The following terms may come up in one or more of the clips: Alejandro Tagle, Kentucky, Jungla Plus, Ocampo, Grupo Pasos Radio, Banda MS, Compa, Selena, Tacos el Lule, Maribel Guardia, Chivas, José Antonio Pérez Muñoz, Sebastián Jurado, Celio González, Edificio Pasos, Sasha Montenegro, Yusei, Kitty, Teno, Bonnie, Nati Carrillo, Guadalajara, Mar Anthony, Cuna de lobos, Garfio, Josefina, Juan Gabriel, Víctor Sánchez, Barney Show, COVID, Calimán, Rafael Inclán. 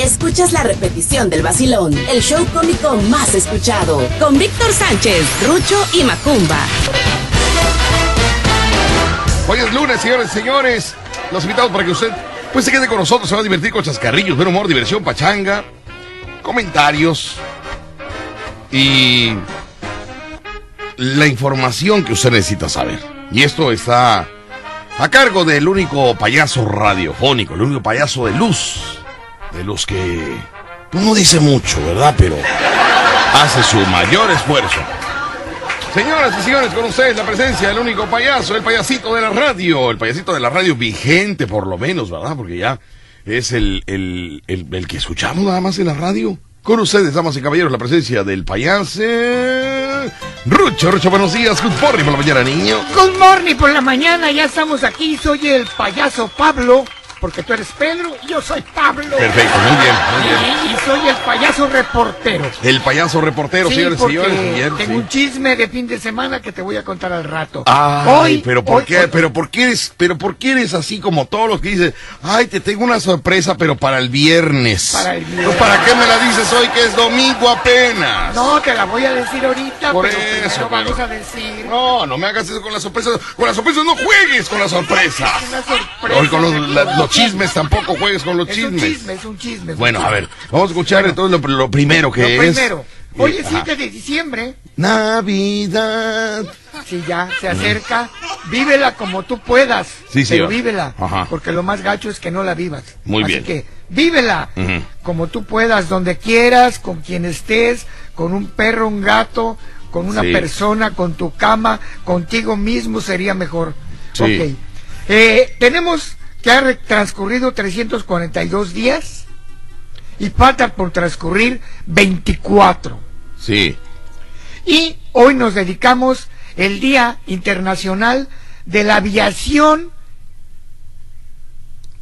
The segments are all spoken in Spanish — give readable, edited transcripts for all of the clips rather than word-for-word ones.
Escuchas la repetición del Vacilón, el show cómico más escuchado, con Víctor Sánchez, Rucho y Macumba. Hoy es lunes, señores y señores. Los invitamos para que usted pues se quede con nosotros, se va a divertir con chascarrillos, buen humor, diversión, pachanga, comentarios y la información que usted necesita saber. Y esto está a cargo del único payaso radiofónico, el único payaso de luz. De los que no dice mucho, ¿verdad? Pero hace su mayor esfuerzo. Señoras y señores, con ustedes la presencia del único payaso, el payasito de la radio. El payasito de la radio vigente, por lo menos, ¿verdad? Porque ya es el que escuchamos nada más en la radio. Con ustedes, damas y caballeros, la presencia del payaso Rucho. Rucho, buenos días. Good morning por la mañana, niño. Good morning por la mañana. Ya estamos aquí. Soy el payaso Pablo. Porque tú eres Pedro y yo soy Pablo. Perfecto, muy bien. Y soy el payaso reportero. El payaso reportero, sí, señores y señores. Bien, tengo un chisme de fin de semana que te voy a contar al rato. Pero ¿por qué eres así como todos los que dicen, ay, te tengo una sorpresa, pero para el viernes? Para el viernes. Pues, ¿para qué me la dices hoy que es domingo apenas? No, te la voy a decir ahorita. Por eso. Vamos a decir. No, no me hagas eso con las sorpresas. Con las sorpresas no juegues con las sorpresas. Una sorpresa. Hoy con los chismes, tampoco juegues con los chismes. Es un chisme. Bueno, a ver, vamos a escuchar entonces lo primero. Hoy es 7 de diciembre. Navidad. Sí, ya, se acerca. Vívela como tú puedas. Sí, pero vívela. Ajá. Porque lo más gacho es que no la vivas. Muy bien. Así que vívela como tú puedas, donde quieras, con quien estés, con un perro, un gato, con una persona, con tu cama, contigo mismo sería mejor. Sí. Ok. Tenemos que ha transcurrido 342 días y falta por transcurrir 24. Sí. Y hoy nos dedicamos el Día Internacional de la Aviación.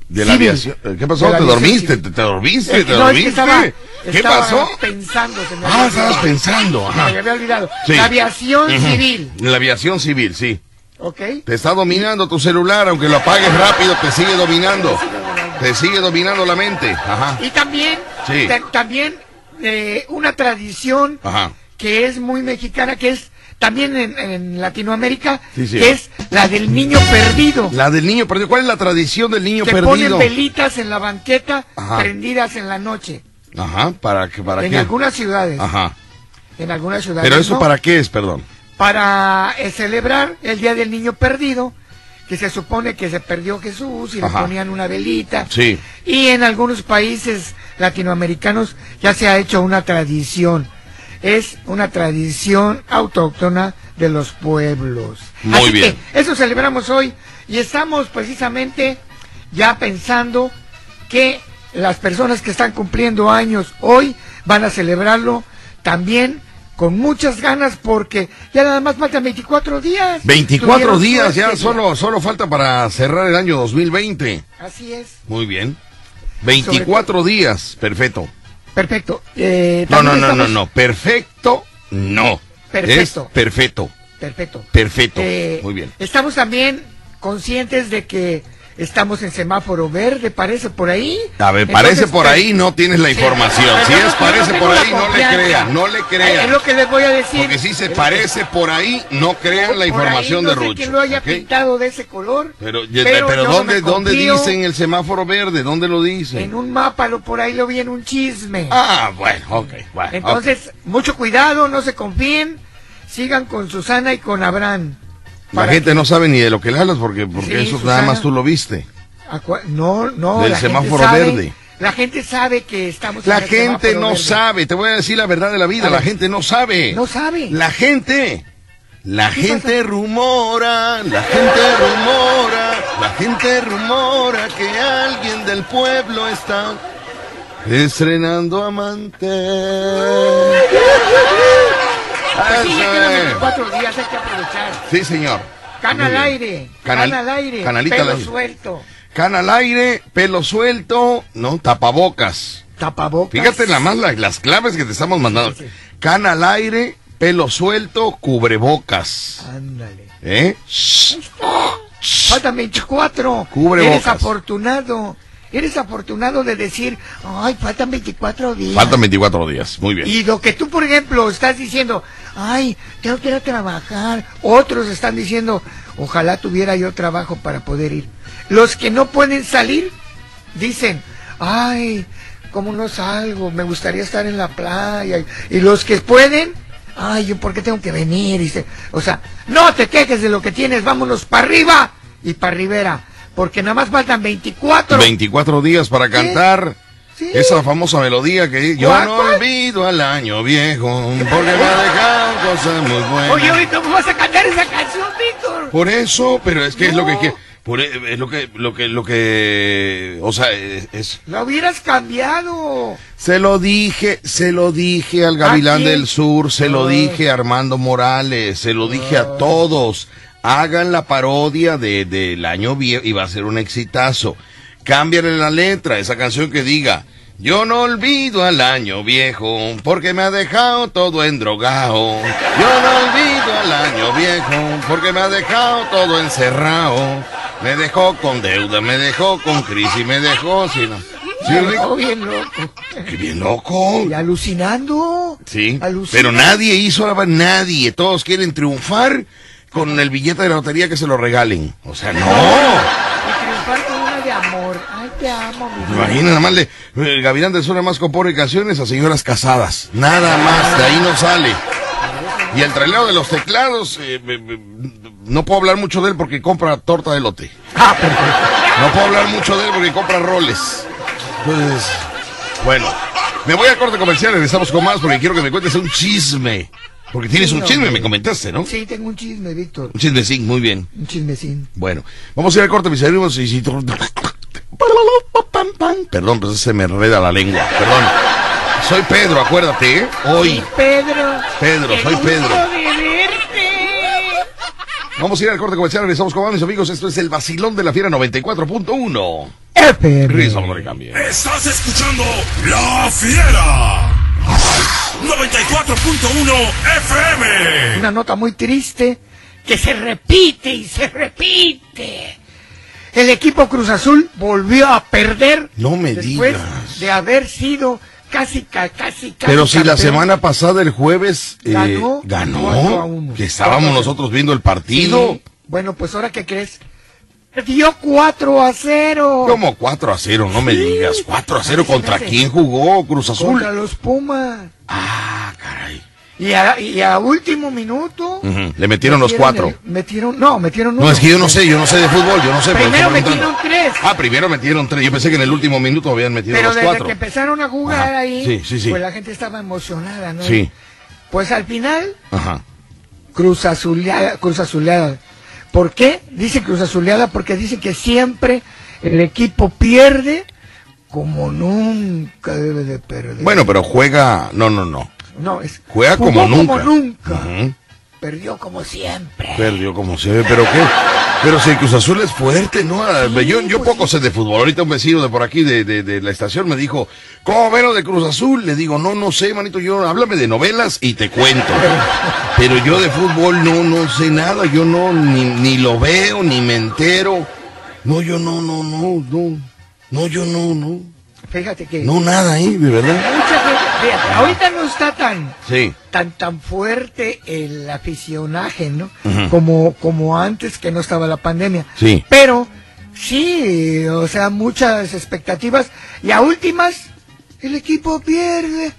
¿De la aviación? ¿Qué pasó? ¿Te dormiste? ¿Qué pasó? Pensando, estabas pensando. Ajá. Me había olvidado. Sí. La aviación civil. La aviación civil, sí. Okay. Te está dominando tu celular, aunque lo apagues rápido, te sigue dominando. Te sigue dominando la mente. Ajá. Y también, una tradición que es muy mexicana, que es también en Latinoamérica, que es la del niño perdido. La del niño perdido. ¿Cuál es la tradición del niño perdido? Que ponen velitas en la banqueta, prendidas en la noche. Ajá. ¿Para qué? En algunas ciudades. Ajá. En algunas ciudades. Pero eso no. ¿Para qué es, perdón? Para celebrar el Día del Niño Perdido, que se supone que se perdió Jesús y le ponían una velita. Sí. Y en algunos países latinoamericanos ya se ha hecho una tradición. Es una tradición autóctona de los pueblos. Muy bien. Que eso celebramos hoy y estamos precisamente ya pensando que las personas que están cumpliendo años hoy van a celebrarlo también con muchas ganas, porque ya nada más faltan 24 días. 24 días, ya solo falta para cerrar el año 2020. Así es. Muy bien. 24 días, perfecto. Perfecto. Perfecto. Muy bien. Estamos también conscientes de que estamos en semáforo verde, parece por ahí. A ver, parece por ahí, no tienes la información. Si es parece por ahí, no le crean, Es lo que les voy a decir. Porque si se parece por ahí, no crean la información de Rucho. No sé quién lo haya pintado de ese color. Pero ¿dónde dicen el semáforo verde? ¿Dónde lo dicen? En un mapa, por ahí lo vi en un chisme. Ah, bueno, ok. Entonces, mucho cuidado, no se confíen, sigan con Susana y con Abraham. La gente no sabe ni de lo que le hablas porque eso Susana, nada más tú lo viste. No. Del semáforo verde. La gente sabe que estamos en el semáforo verde. La gente no sabe, te voy a decir la verdad de la vida, la gente no sabe. No sabe. La gente rumora que alguien del pueblo está estrenando amante. Pues sí, ya quedan 24 días, hay que aprovechar. Sí, señor. Cana al aire, pelo suelto. Cana al aire, pelo suelto, no, tapabocas. Fíjate nada más las claves que te estamos mandando. Sí. Cana al aire, pelo suelto, cubrebocas. Ándale. Faltan 24. Cubrebocas. Eres afortunado. Eres afortunado de decir, ay, faltan 24 días. Faltan 24 días, muy bien. Y lo que tú, por ejemplo, estás diciendo, ay, tengo que ir a trabajar. Otros están diciendo, ojalá tuviera yo trabajo para poder ir. Los que no pueden salir, dicen, ay, ¿cómo no salgo? Me gustaría estar en la playa. Y los que pueden, ay, ¿yo por qué tengo que venir? Y se, o sea, no te quejes de lo que tienes, vámonos para arriba y para Rivera. Porque nada más faltan 24. 24 días para cantar esa famosa melodía que yo no olvido al año viejo, porque me ha dejado cosas muy buenas. Oye, ¿cómo vas a cantar esa canción, Víctor? Por eso, pero es que no. Es lo que quiero. Es lo que, o sea, es... ¡Lo hubieras cambiado! Se lo dije al Gavilán del Sur, se lo dije a Armando Morales, se lo dije a todos. Hagan la parodia del año viejo y va a ser un exitazo. Cámbiale la letra, esa canción que diga, yo no olvido al año viejo, porque me ha dejado todo endrogado. Yo no olvido al año viejo, porque me ha dejado todo encerrado. Me dejó con deuda, me dejó con crisis, me dejó sin... bien loco. ¡Qué bien loco! Y alucinando. Sí, alucinando. Pero nadie hizo la... Nadie, todos quieren triunfar con el billete de la lotería que se lo regalen. O sea, no. Y triunfar con una de amor. Ay, te amo, mi vida. Imagina, nada más el Gavilán del Sur nada más compone canciones a señoras casadas. Nada más, de ahí no sale. Y el traileo de los teclados, no puedo hablar mucho de él porque compra torta de elote. Ah, perfecto. No puedo hablar mucho de él porque compra roles. Entonces, bueno, me voy a corte comercial, regresamos con más porque quiero que me cuentes un chisme. Porque tienes un chisme, me comentaste, ¿no? Sí, tengo un chisme, Víctor. Un chismecín, muy bien. Un chismecín. Bueno, vamos a ir al corte, mis amigos. Y... Perdón, pero se me enreda la lengua. Perdón. Soy Pedro, acuérdate, ¿eh? Hoy. Sí, Pedro. Pedro, soy Pedro. Vamos a ir al corte comercial, regresamos con mis amigos. Esto es el Vacilón de la Fiera 94.1. FM. Risa, no le cambie. Estás escuchando La Fiera 94.1 FM. Una nota muy triste que se repite y se repite. El equipo Cruz Azul volvió a perder. No me después digas. De haber sido casi pero si campeón. La semana pasada, el jueves, ganó. Que estábamos nosotros viendo el partido. Sí. Bueno, pues ahora, ¿qué crees? Dio 4-0. ¿Cómo 4-0? No me digas. 4-0. ¿Contra quién jugó Cruz Azul? Contra los Pumas. Ah, caray. Y a último minuto. Le metieron los 4. Metieron 1. No, es que yo no sé de fútbol, yo no sé. Primero metieron 3. Ah, primero metieron 3. Yo pensé que en el último minuto habían metido los 4. Pero desde que empezaron a jugar ahí, pues la gente estaba emocionada, ¿no? Sí. Pues al final, Cruz Azuleada. ¿Por qué? Dicen Cruz Azuleada porque dicen que siempre el equipo pierde como nunca debe de perder. Bueno, pero juega... No, juega como nunca. Perdió como siempre. ¿Pero qué? Pero si el Cruz Azul es fuerte, ¿no? Sí, yo pues poco sé de fútbol. Ahorita un vecino de por aquí, de la estación, me dijo, ¿cómo ven lo de Cruz Azul? Le digo, no sé, manito, yo háblame de novelas y te cuento. Pero yo de fútbol no sé nada, yo ni lo veo, ni me entero. No, yo no. Fíjate que... No, nada ahí, de verdad. Mucha gente, fíjate, ahorita no está tan fuerte el aficionaje, ¿no? Como antes, que no estaba la pandemia. Sí. Pero, sí, o sea, muchas expectativas. Y a últimas, el equipo pierde.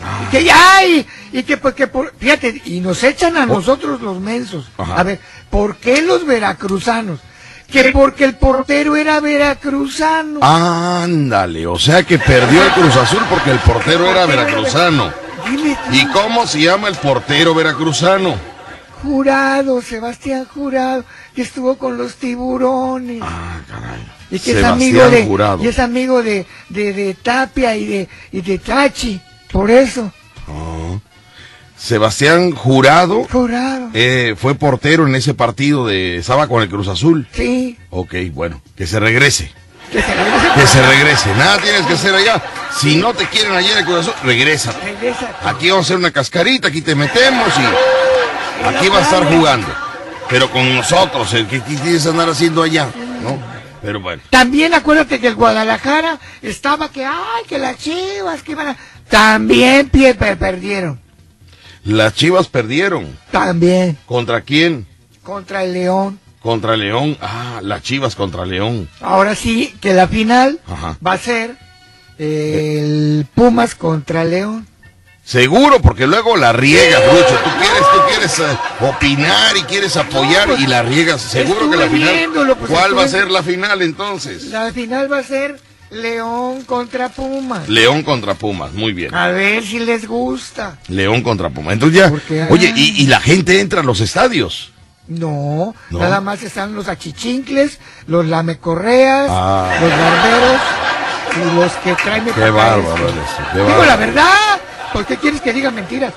Ah. Y que ay, y que porque fíjate, y nos echan a nosotros los mensos. Ajá. A ver, ¿por qué los veracruzanos? Que porque el portero era veracruzano. Ándale, o sea que perdió el Cruz Azul porque el portero era veracruzano. ¿Y cómo se llama el portero veracruzano? Jurado, Sebastián Jurado, que estuvo con los Tiburones. Ah, caray. Y que es amigo de Tapia y de Tachi, por eso. Oh. Sebastián Jurado. Fue portero en ese partido de... Estaba con el Cruz Azul. Sí. Ok, bueno, que se regrese. Que se regrese. Nada tienes que hacer allá. Si no te quieren allá en el Cruz Azul, regrésate. Aquí vamos a hacer una cascarita, aquí te metemos y... Aquí va a estar jugando. Pero con nosotros, el que quieres andar haciendo allá, ¿no? Pero bueno. También acuérdate que el Guadalajara estaba que, ay, que las Chivas, que iban a... También perdieron. Las Chivas perdieron. También. ¿Contra quién? Contra el León. Contra León, ah, las Chivas contra León. Ahora sí, que la final ajá. va a ser el Pumas contra León. Seguro, porque luego la riegas, Rucho. Tú quieres opinar y quieres apoyar no, pues, y la riegas. Seguro que la final. Viéndolo, pues, ¿cuál va a ser la final entonces? La final va a ser León contra Pumas. León contra Pumas, muy bien. A ver si les gusta. León contra Pumas. Entonces ya, porque, oye, y la gente entra a los estadios. No, no, nada más están los achichincles, los lamecorreas, ah, los barberos y los que traen... Qué bárbaro eso, qué bárbaro. Digo la verdad, ¿por qué quieres que diga mentiras?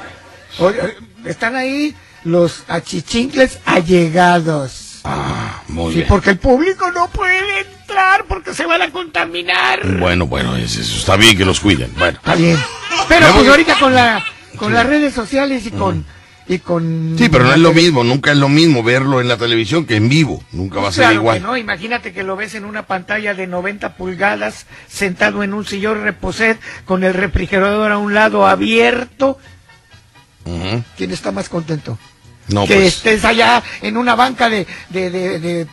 Están ahí los achichincles allegados. Ah, muy sí, bien. Porque el público no puede entrar porque se van a contaminar. Bueno, eso está bien que los cuiden, bueno. Está bien, pero pues ahorita con las redes sociales y con... Y con sí, pero no es lo mismo, nunca es lo mismo verlo en la televisión que en vivo, nunca va a ser igual. Claro que no, imagínate que lo ves en una pantalla de 90 pulgadas, sentado en un sillón reposé, con el refrigerador a un lado abierto. Uh-huh. ¿Quién está más contento? No, que pues... estés allá en una banca de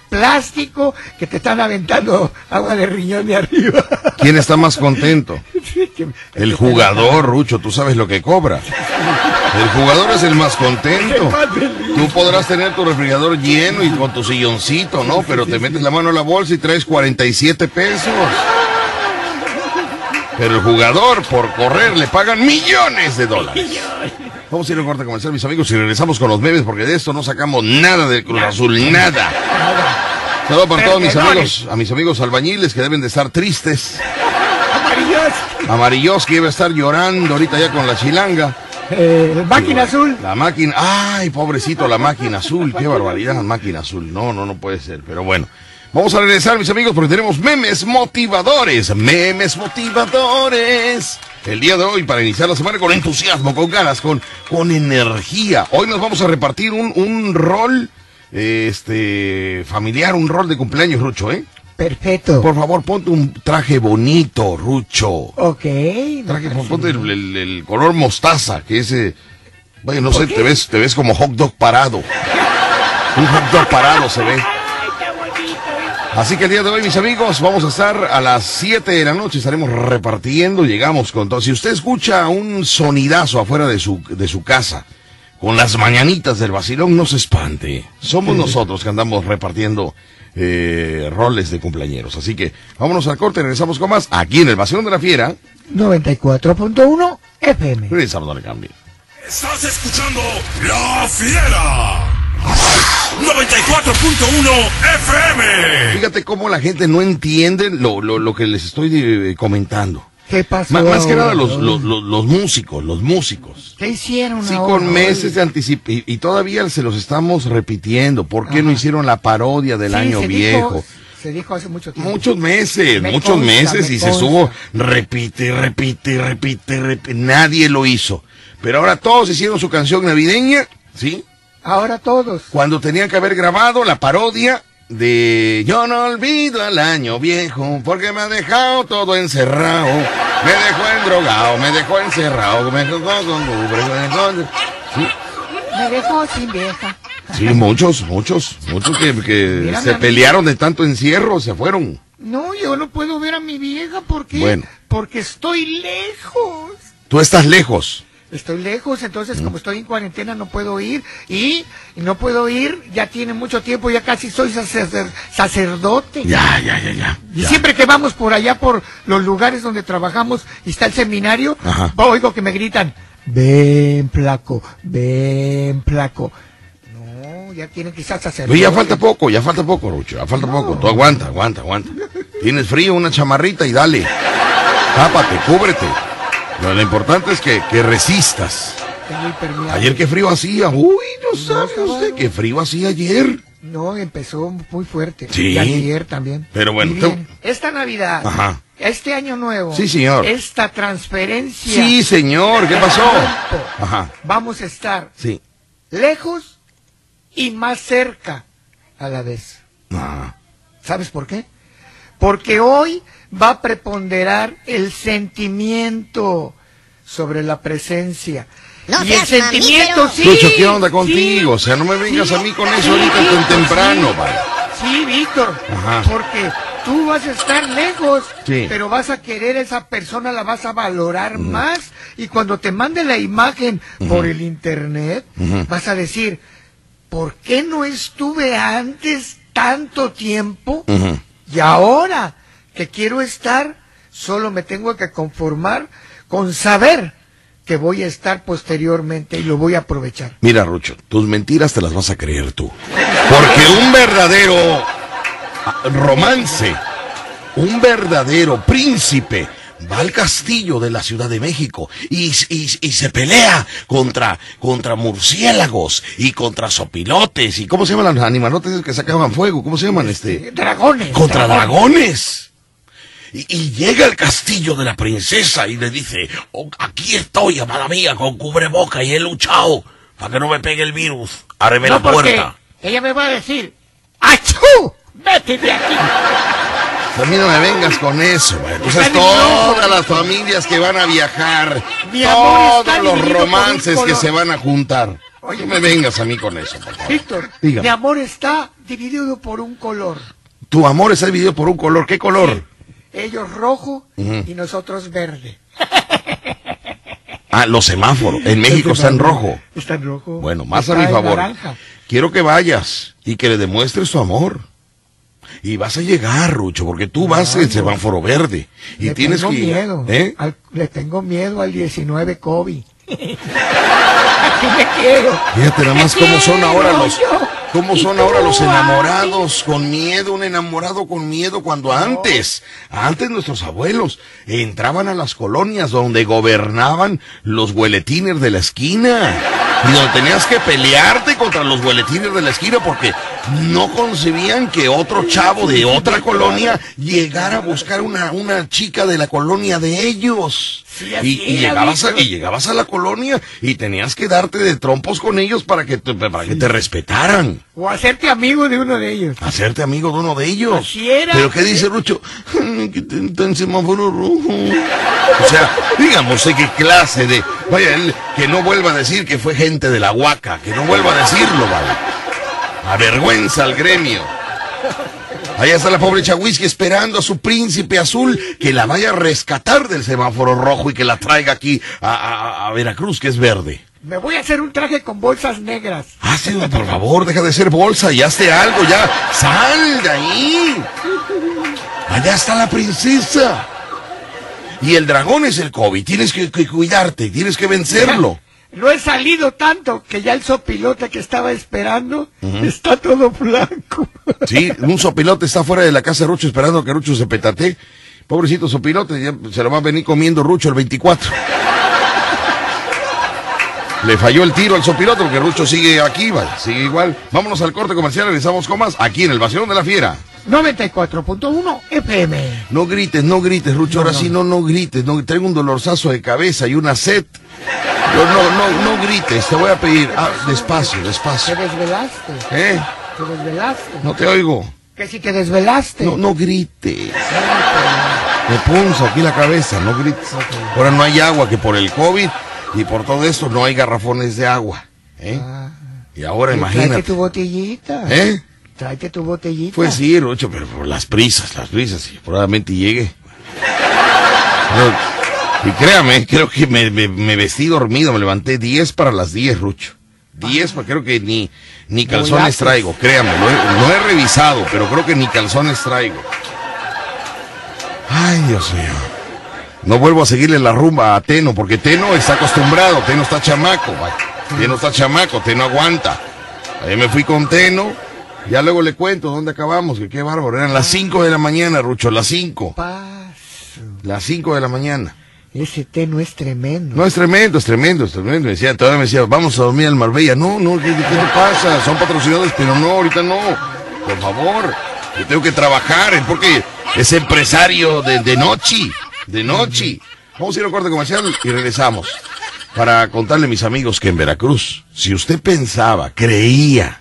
plástico, que te están aventando agua de riñón de arriba. ¿Quién está más contento? El jugador, Rucho, tú sabes lo que cobra. El jugador es el más contento. Tú podrás tener tu refrigerador lleno y con tu silloncito, ¿no? Pero te metes la mano en la bolsa y traes 47 pesos. Pero el jugador, por correr, le pagan millones de dólares. Vamos a ir a un corte comercial, mis amigos, y regresamos con los memes, porque de esto no sacamos nada del Cruz Azul, nada. Saludos para todos mis amigos, a mis amigos albañiles que deben de estar tristes. Amarillos que iba a estar llorando ahorita ya con la chilanga. Máquina azul. La máquina, ay, pobrecito, la máquina azul, qué barbaridad, la máquina azul. No puede ser, pero bueno. Vamos a regresar, mis amigos, porque tenemos memes motivadores. Memes motivadores. El día de hoy, para iniciar la semana con entusiasmo, con ganas, con energía. Hoy nos vamos a repartir un rol familiar, un rol de cumpleaños, Rucho, ¿eh? Perfecto. Por favor, ponte un traje bonito, Rucho. Ok. Traje, ponte el color mostaza, que ese... Bueno, no sé, te ves como hot dog parado. Un hot dog parado se ve. Así que el día de hoy, mis amigos, vamos a estar a las 7 de la noche, estaremos repartiendo, llegamos con todo. Si usted escucha un sonidazo afuera de su casa, con las mañanitas del vacilón, no se espante. Somos nosotros que andamos repartiendo roles de cumpleañeros. Así que vámonos al corte, regresamos con más aquí en el Vacilón de la Fiera. 94.1 FM. Regresamos, no le cambie. Estás escuchando La Fiera. 94.1 FM. Fíjate cómo la gente no entiende lo que les estoy comentando. ¿Qué pasó? Más que nada los músicos. ¿Qué hicieron? Sí, ahora, con meses de anticipación. Y todavía se los estamos repitiendo. ¿Por qué no hicieron la parodia del año viejo? Se dijo hace mucho tiempo. Muchos meses y se subo, repite. Nadie lo hizo. Pero ahora todos hicieron su canción navideña, ¿sí? Ahora todos. Cuando tenían que haber grabado la parodia de Yo no olvido al año viejo, porque me ha dejado todo encerrado. Me dejó endrogado, me dejó encerrado, me dejó con cubre. ¿Sí? Me dejó sin vieja. Sí, muchos que se pelearon de tanto encierro, se fueron. No, yo no puedo ver a mi vieja porque, bueno, porque estoy lejos. Tú estás lejos. Estoy lejos, entonces como estoy en cuarentena no puedo ir, y no puedo ir, ya tiene mucho tiempo, ya casi soy sacerdote. Ya. Y siempre que vamos por allá, por los lugares donde trabajamos, y está el seminario, ajá, oigo que me gritan, ven placo. No, ya tiene quizás sacerdote. Pero ya falta poco, Rucho, ya falta poco, tú aguanta. Tienes frío, una chamarrita y dale, tápate, cúbrete. Lo importante es que resistas. Ayer qué frío hacía. Uy, no sabe usted qué frío hacía ayer. No, empezó muy fuerte. Sí. Y ayer también. Pero bueno. Esta Navidad. Ajá. Este año nuevo. Sí, señor. Esta transferencia. Sí, señor. ¿Qué pasó? Ajá. Vamos a estar. Sí. Lejos y más cerca a la vez. Ajá. ¿Sabes por qué? porque hoy va a preponderar el sentimiento sobre la presencia. No y el sentimiento, sí. Rucho, ¿qué onda contigo? Sí, o sea, no me vengas a mí con eso ahorita tan temprano, vaya. Sí, Víctor, porque tú vas a estar lejos, pero vas a querer a esa persona, la vas a valorar más, y cuando te mande la imagen por el internet, vas a decir, ¿por qué no estuve antes tanto tiempo? Y ahora que quiero estar, solo me tengo que conformar con saber que voy a estar posteriormente y lo voy a aprovechar. Mira, Rucho, tus mentiras te las vas a creer tú. Porque un verdadero romance, un verdadero príncipe, va al castillo de la Ciudad de México y se pelea contra murciélagos y contra sopilotes. ¿Y cómo se llaman los animalotes que sacaban fuego? ¿Cómo se llaman? Dragones. Contra dragones. Y llega al castillo de la princesa y le dice, oh, aquí estoy, amada mía, con cubreboca y he luchado para que no me pegue el virus. Arreme la puerta. Ella me va a decir, ¡achú! ¡Vete de aquí! A mí no me vengas con eso, güey. O sea, todas las familias que van a viajar, todos los romances que se van a juntar. Oye, no me vengas a mí con eso, por favor. Víctor, dígame. Mi amor está dividido por un color. Tu amor está dividido por un color. ¿Qué color? Sí. Ellos rojo y nosotros verde. Ah, los semáforos. En México están rojo. Están rojo. Bueno, más a mi favor. Naranja. Quiero que vayas y que le demuestres tu amor. Y vas a llegar, Rucho, porque tú vas en semáforo verde. Y le tienes que llegar. Miedo. ¿Eh? Le tengo miedo al 19 COVID. Aquí me quiero. Fíjate nada más cómo son ahora los... ¿Cómo son ahora los enamorados con miedo? Un enamorado con miedo cuando antes nuestros abuelos entraban a las colonias donde gobernaban los hueletines de la esquina y donde tenías que pelearte contra los hueletines de la esquina porque no concebían que otro chavo de otra colonia llegara a buscar una chica de la colonia de ellos. Y llegabas a la colonia y tenías que darte de trompos con ellos para que te respetaran. O hacerte amigo de uno de ellos. Hacerte amigo de uno de ellos. Así era. Pero ¿qué dice Rucho? Que está en semáforo rojo. O sea, digamos, qué clase de... Vaya, él que no vuelva a decir que fue gente de la Huaca, que no vuelva a decirlo, vale. Avergüenza al gremio. Allá está la pobre Chahuisque esperando a su príncipe azul que la vaya a rescatar del semáforo rojo y que la traiga aquí a Veracruz, que es verde. Me voy a hacer un traje con bolsas negras. Hazlo, por favor, deja de ser bolsa y hazte algo ya. ¡Sal de ahí! Allá está la princesa. Y el dragón es el COVID. Tienes que cuidarte, tienes que vencerlo. No he salido tanto que ya el sopilote que estaba esperando está todo blanco. Sí, un sopilote está fuera de la casa de Rucho esperando que Rucho se petatee. Pobrecito sopilote, ya se lo va a venir comiendo Rucho el 24. Le falló el tiro al sopilote porque Rucho sigue aquí, ¿vale? Sigue igual. Vámonos al corte comercial, regresamos con más aquí en el Vacilón de la Fiera. 94.1 FM. No grites, no grites, Rucho, no grites. No, traigo un dolorzazo de cabeza y una sed. No grites, te voy a pedir. Ah, despacio, despacio. Te desvelaste. ¿Eh? Te desvelaste. No te oigo. Que si te desvelaste. No grites. Me punzo aquí la cabeza, no grites. Ahora no hay agua, que por el COVID y por todo esto no hay garrafones de agua. ¿Eh? Ah, y ahora imagínate. Tráete tu botellita. ¿Eh? Tráete tu botellita. Pues sí, Rucho, pero por las prisas, y probablemente llegue. No. Y créame, creo que me vestí dormido, me levanté 10 para las 10, Rucho. 10, porque creo que ni calzones traigo, créame, lo he revisado, pero creo que ni calzones traigo. Ay, Dios mío. No vuelvo a seguirle la rumba a Teno, porque Teno está acostumbrado, Teno está chamaco, Teno aguanta. Ahí me fui con Teno, ya luego le cuento dónde acabamos, que qué bárbaro, eran las 5 de la mañana, Rucho, las 5. Las 5 de la mañana. Ese té no es tremendo. No, es tremendo. Todavía me decía, vamos a dormir al Marbella. No, ¿qué te pasa? Son patrocinadores, pero no, ahorita no. Por favor, yo tengo que trabajar, porque es empresario de noche. Vamos a ir a un corte comercial y regresamos. Para contarle a mis amigos que en Veracruz, si usted creía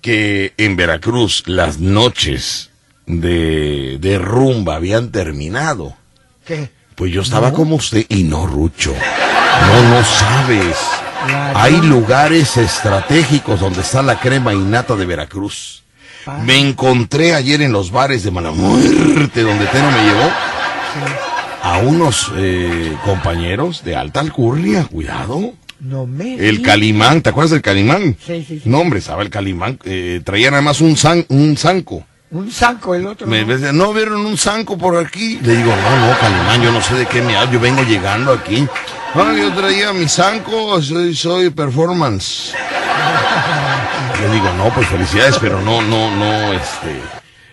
que en Veracruz las noches de rumba habían terminado. ¿Qué? Pues yo estaba como usted y no, Rucho. No sabes. Claro. Hay lugares estratégicos donde está la crema innata de Veracruz. Pa. Me encontré ayer en los bares de Malamuerte, donde Teno me llevó, sí, a unos compañeros de alta alcurnia, cuidado. No me el Calimán, ¿te acuerdas del Calimán? Sí, sí, sí. No, hombre, estaba el Calimán, traía nada más un zanco. Un zanco, el otro. Me decía, ¿no vieron un zanco por aquí? Le digo, no, Calimán, yo no sé de qué me hablo, yo vengo llegando aquí. No, yo traía mi zanco, soy performance. Le digo, no, pues felicidades, pero no,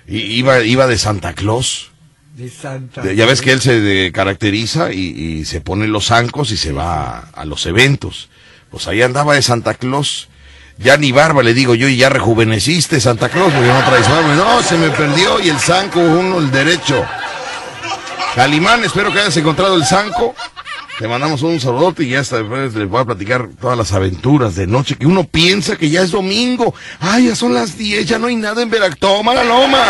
iba de Santa Claus. De Santa Claus. Ya ves que él se caracteriza y se pone los zancos y se va a los eventos. Pues ahí andaba de Santa Claus. Ya ni barba, le digo yo, y ya rejuveneciste, Santa Claus, porque no traes barba. No, se me perdió, y el zanco, el derecho. Calimán, espero que hayas encontrado el zanco. Te mandamos un saludote y ya hasta después les voy a platicar todas las aventuras de noche, que uno piensa que ya es domingo. Ay, ya son las 10, ya no hay nada en Veracruz. Toma la loma,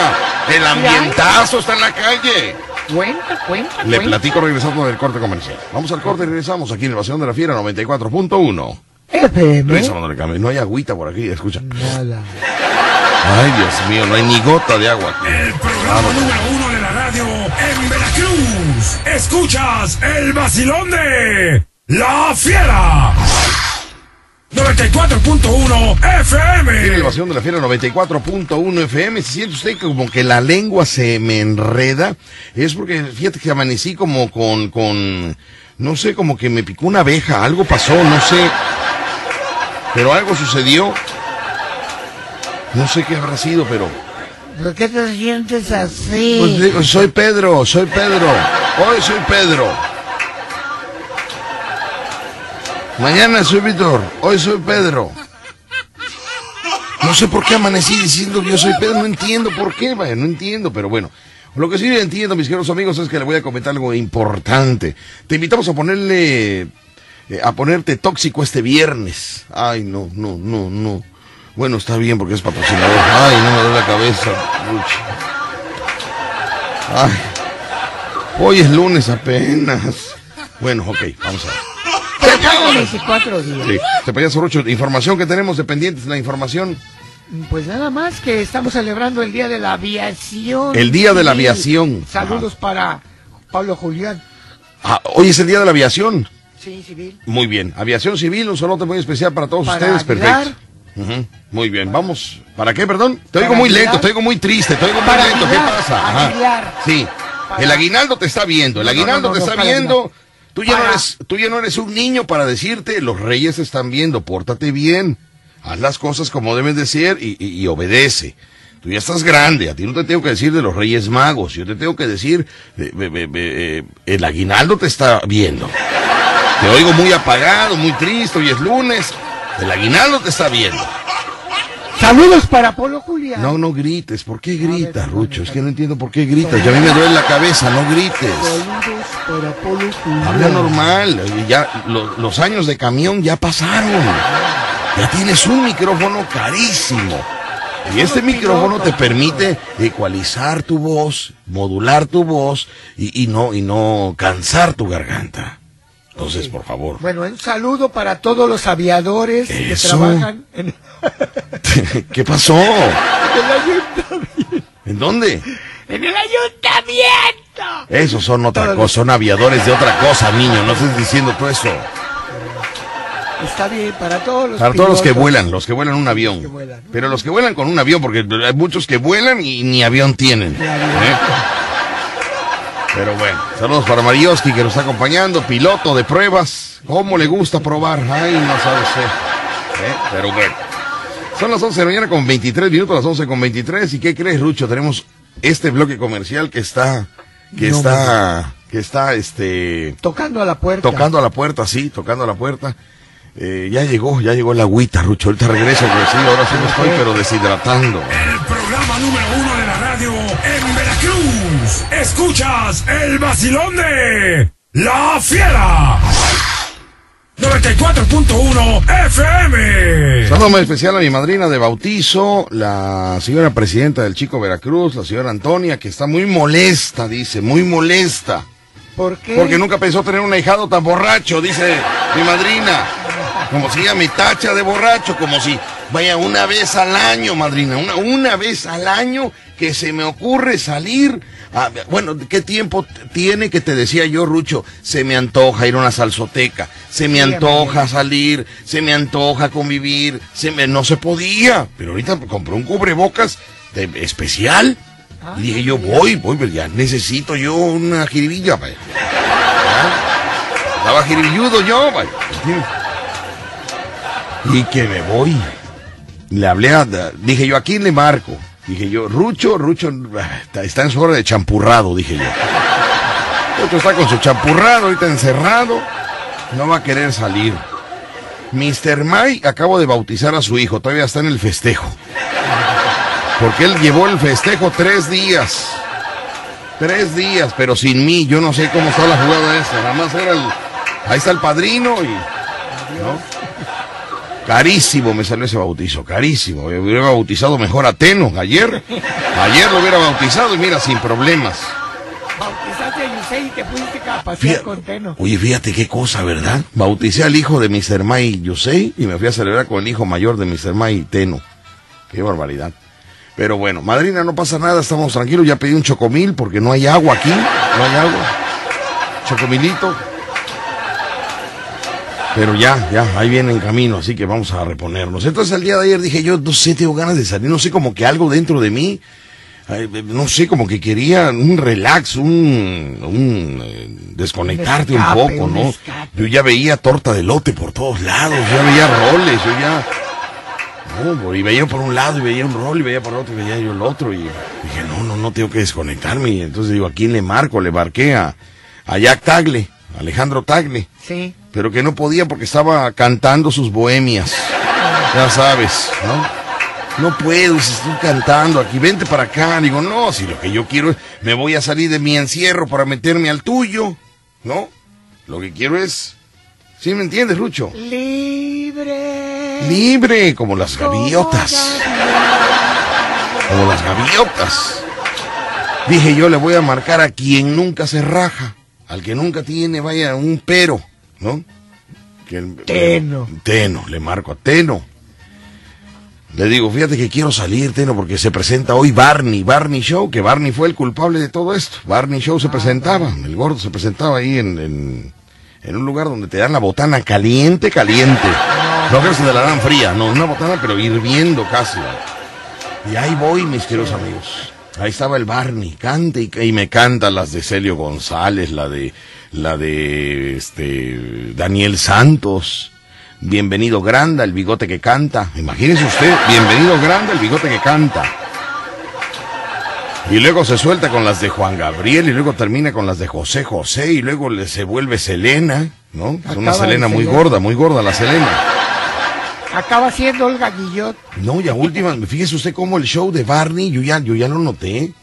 el ambientazo está en la calle. Cuenta. Le platico regresando del corte comercial. Vamos al corte y regresamos aquí en el Vacilón de la Fiera 94.1. No hay agüita por aquí, escucha. Nada. Ay, Dios mío, no hay ni gota de agua aquí. El programa número 1 de la radio en Veracruz. Escuchas el Vacilón de la Fiera 94.1 FM. Tiene el Vacilón de la Fiera 94.1 FM. Si siente usted como que la lengua se me enreda, es porque fíjate que amanecí como con no sé, como que me picó una abeja. Algo pasó, no sé. Pero algo sucedió, no sé qué habrá sido, pero... ¿Por qué te sientes así? Pues digo, hoy soy Pedro. Mañana soy Víctor, hoy soy Pedro. No sé por qué amanecí diciendo que yo soy Pedro, no entiendo por qué, vaya, no entiendo, pero bueno. Lo que sí entiendo, mis queridos amigos, es que le voy a comentar algo importante. Te invitamos a ponerte tóxico este viernes. Ay, no. Bueno, está bien porque es patrocinador. Ay, no me duele la cabeza. Ay, hoy es lunes apenas. Bueno, ok, vamos a ver. Se pagan 24 días. Sí, te pagan solo 8. Información que tenemos dependientes, la información. Pues nada más que estamos celebrando el Día de la Aviación. El Día de la Aviación. Saludos para Pablo Julián. Ah, hoy es el Día de la Aviación. Sí, civil. Muy bien, aviación civil, un saludo muy especial para todos ustedes, perfecto. Muy bien, vamos. ¿Para qué, perdón? Te oigo muy lento, te oigo muy triste, te oigo muy lento, ¿qué pasa? Ajá. Sí, el aguinaldo te está viendo, el aguinaldo te está viendo. Tú ya no eres un niño para decirte, los reyes te están viendo, pórtate bien, haz las cosas como deben de ser y obedece. Tú ya estás grande, a ti no te tengo que decir de los Reyes Magos, yo te tengo que decir, el aguinaldo te está viendo. Te oigo muy apagado, muy triste, hoy es lunes. El aguinaldo te está viendo. Saludos para Polo Julián. No grites, ¿por qué gritas, Rucho? Es que no entiendo por qué gritas, ya a mí me duele la cabeza, no grites. Saludos para Polo Julián. Habla normal, ya los años de camión ya pasaron. Ya tienes un micrófono carísimo. Y este micrófono te permite ecualizar tu voz, modular tu voz y no cansar tu garganta. Entonces, por favor. Bueno, un saludo para todos los aviadores que trabajan en... ¿Qué pasó? En el ayuntamiento. ¿En dónde? En el ayuntamiento. Esos son otra cosa, son aviadores de otra cosa, niño, no estés diciendo tú eso. Está bien, para todos los que vuelan, un avión. Pero los que vuelan con un avión, porque hay muchos que vuelan y ni avión tienen. Pero bueno, saludos para Marioski que nos está acompañando, piloto de pruebas. ¿Cómo le gusta probar? Ay, no sabe usted. Pero bueno. Son las 11 de la mañana con 23 minutos, las 11 con 23. ¿Y qué crees, Rucho? Tenemos este bloque comercial que está tocando a la puerta. Tocando a la puerta. Ya llegó la agüita, Rucho. Ahorita regreso, pero sí, ahora sí me estoy, pero deshidratando. El programa número 1 de la radio en Veracruz. Escuchas el Vacilón de la Fiera 94.1 FM. Saludo muy especial a mi madrina de bautizo, la señora presidenta del Chico Veracruz, la señora Antonia, que está muy molesta, dice, muy molesta. ¿Por qué? Porque nunca pensó tener un ahijado tan borracho, dice mi madrina. Como si ella me tacha de borracho, como si, vaya, una vez al año, madrina, una vez al año que se me ocurre salir. Ah, bueno, ¿qué tiempo tiene que te decía yo, Rucho? Se me antoja ir a una salsoteca, se me antoja salir, se me antoja convivir, no se podía, pero ahorita compré un cubrebocas especial, y dije yo, voy, pero ya necesito yo una jiribilla, vaya. Estaba jiribilludo yo, vaya. Y que me voy. Le hablé a, dije yo, ¿a quién le marco? Dije yo, Rucho, está en su hora de champurrado, dije yo. Rucho está con su champurrado, ahorita encerrado, no va a querer salir. Mr. May acabo de bautizar a su hijo, todavía está en el festejo. Porque él llevó el festejo 3 días. 3 días, pero sin mí, yo no sé cómo está la jugada esa. Nada más era el... Ahí está el padrino y... ¿no? Carísimo me salió ese bautizo, carísimo. Hubiera bautizado mejor a Teno ayer lo hubiera bautizado y mira, sin problemas. Bautizaste a Yusei y te fuiste a pasear con Teno. Oye, fíjate qué cosa, ¿verdad? Bauticé al hijo de Mr. May Yusei y me fui a celebrar con el hijo mayor de Mr. May Teno. Qué barbaridad. Pero bueno, madrina, no pasa nada, estamos tranquilos. Ya pedí un chocomil porque no hay agua aquí, no hay agua. Chocomilito. Pero ya, ahí viene en camino, así que vamos a reponernos. Entonces el día de ayer dije yo, no sé, tengo ganas de salir, no sé, como que algo dentro de mí, no sé, como que quería un relax, desconectarte un poco, ¿no? Yo ya veía torta de elote por todos lados, ya veía roles, yo ya... No, y veía por un lado y veía un rol y veía por otro y veía yo el otro y dije, no tengo que desconectarme. Y entonces digo, ¿a quién le marco? Le marqué a Jack Tagle. Alejandro Tagle, sí, pero que no podía porque estaba cantando sus bohemias, ya sabes, ¿no? No puedo, estoy cantando aquí, vente para acá. Digo, no, si lo que yo quiero es, me voy a salir de mi encierro para meterme al tuyo, ¿no? Lo que quiero es, ¿sí me entiendes, Rucho? Libre, como las gaviotas, Dije yo, le voy a marcar a quien nunca se raja. Al que nunca tiene, vaya, un pero, ¿no? Que el, Teno. Teno, le marco a Teno. Le digo, fíjate que quiero salir, Teno, porque se presenta hoy Barney Show, que Barney fue el culpable de todo esto. Barney Show se presentaba, el gordo se presentaba ahí en un lugar donde te dan la botana caliente. No creo que se te la dan fría, no, una botana, pero hirviendo casi. Y ahí voy, mis queridos amigos. Ahí estaba el Barney, canta y me canta las de Celio González, la de Daniel Santos, Bienvenido Granda, el bigote que canta. Imagínese usted, Bienvenido Granda, el bigote que canta. Y luego se suelta con las de Juan Gabriel, y luego termina con las de José José, y luego se vuelve Selena, ¿no? Es una Selena muy gorda la Selena. Acaba siendo el gaguillot. No, ya última, fíjese usted cómo el show de Barney, yo ya lo noté.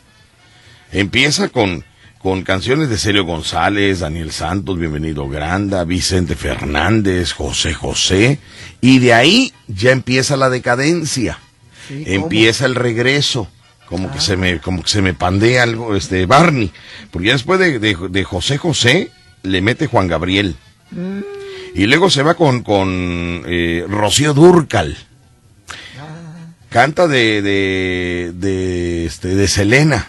Empieza con canciones de Celio González, Daniel Santos, Bienvenido Granda, Vicente Fernández, José José. Y de ahí ya empieza la decadencia. Sí, empieza el regreso. Como que se me pandea algo, Barney. Porque ya después de José José, le mete Juan Gabriel. Y luego se va con Rocío Dúrcal. Canta de Selena.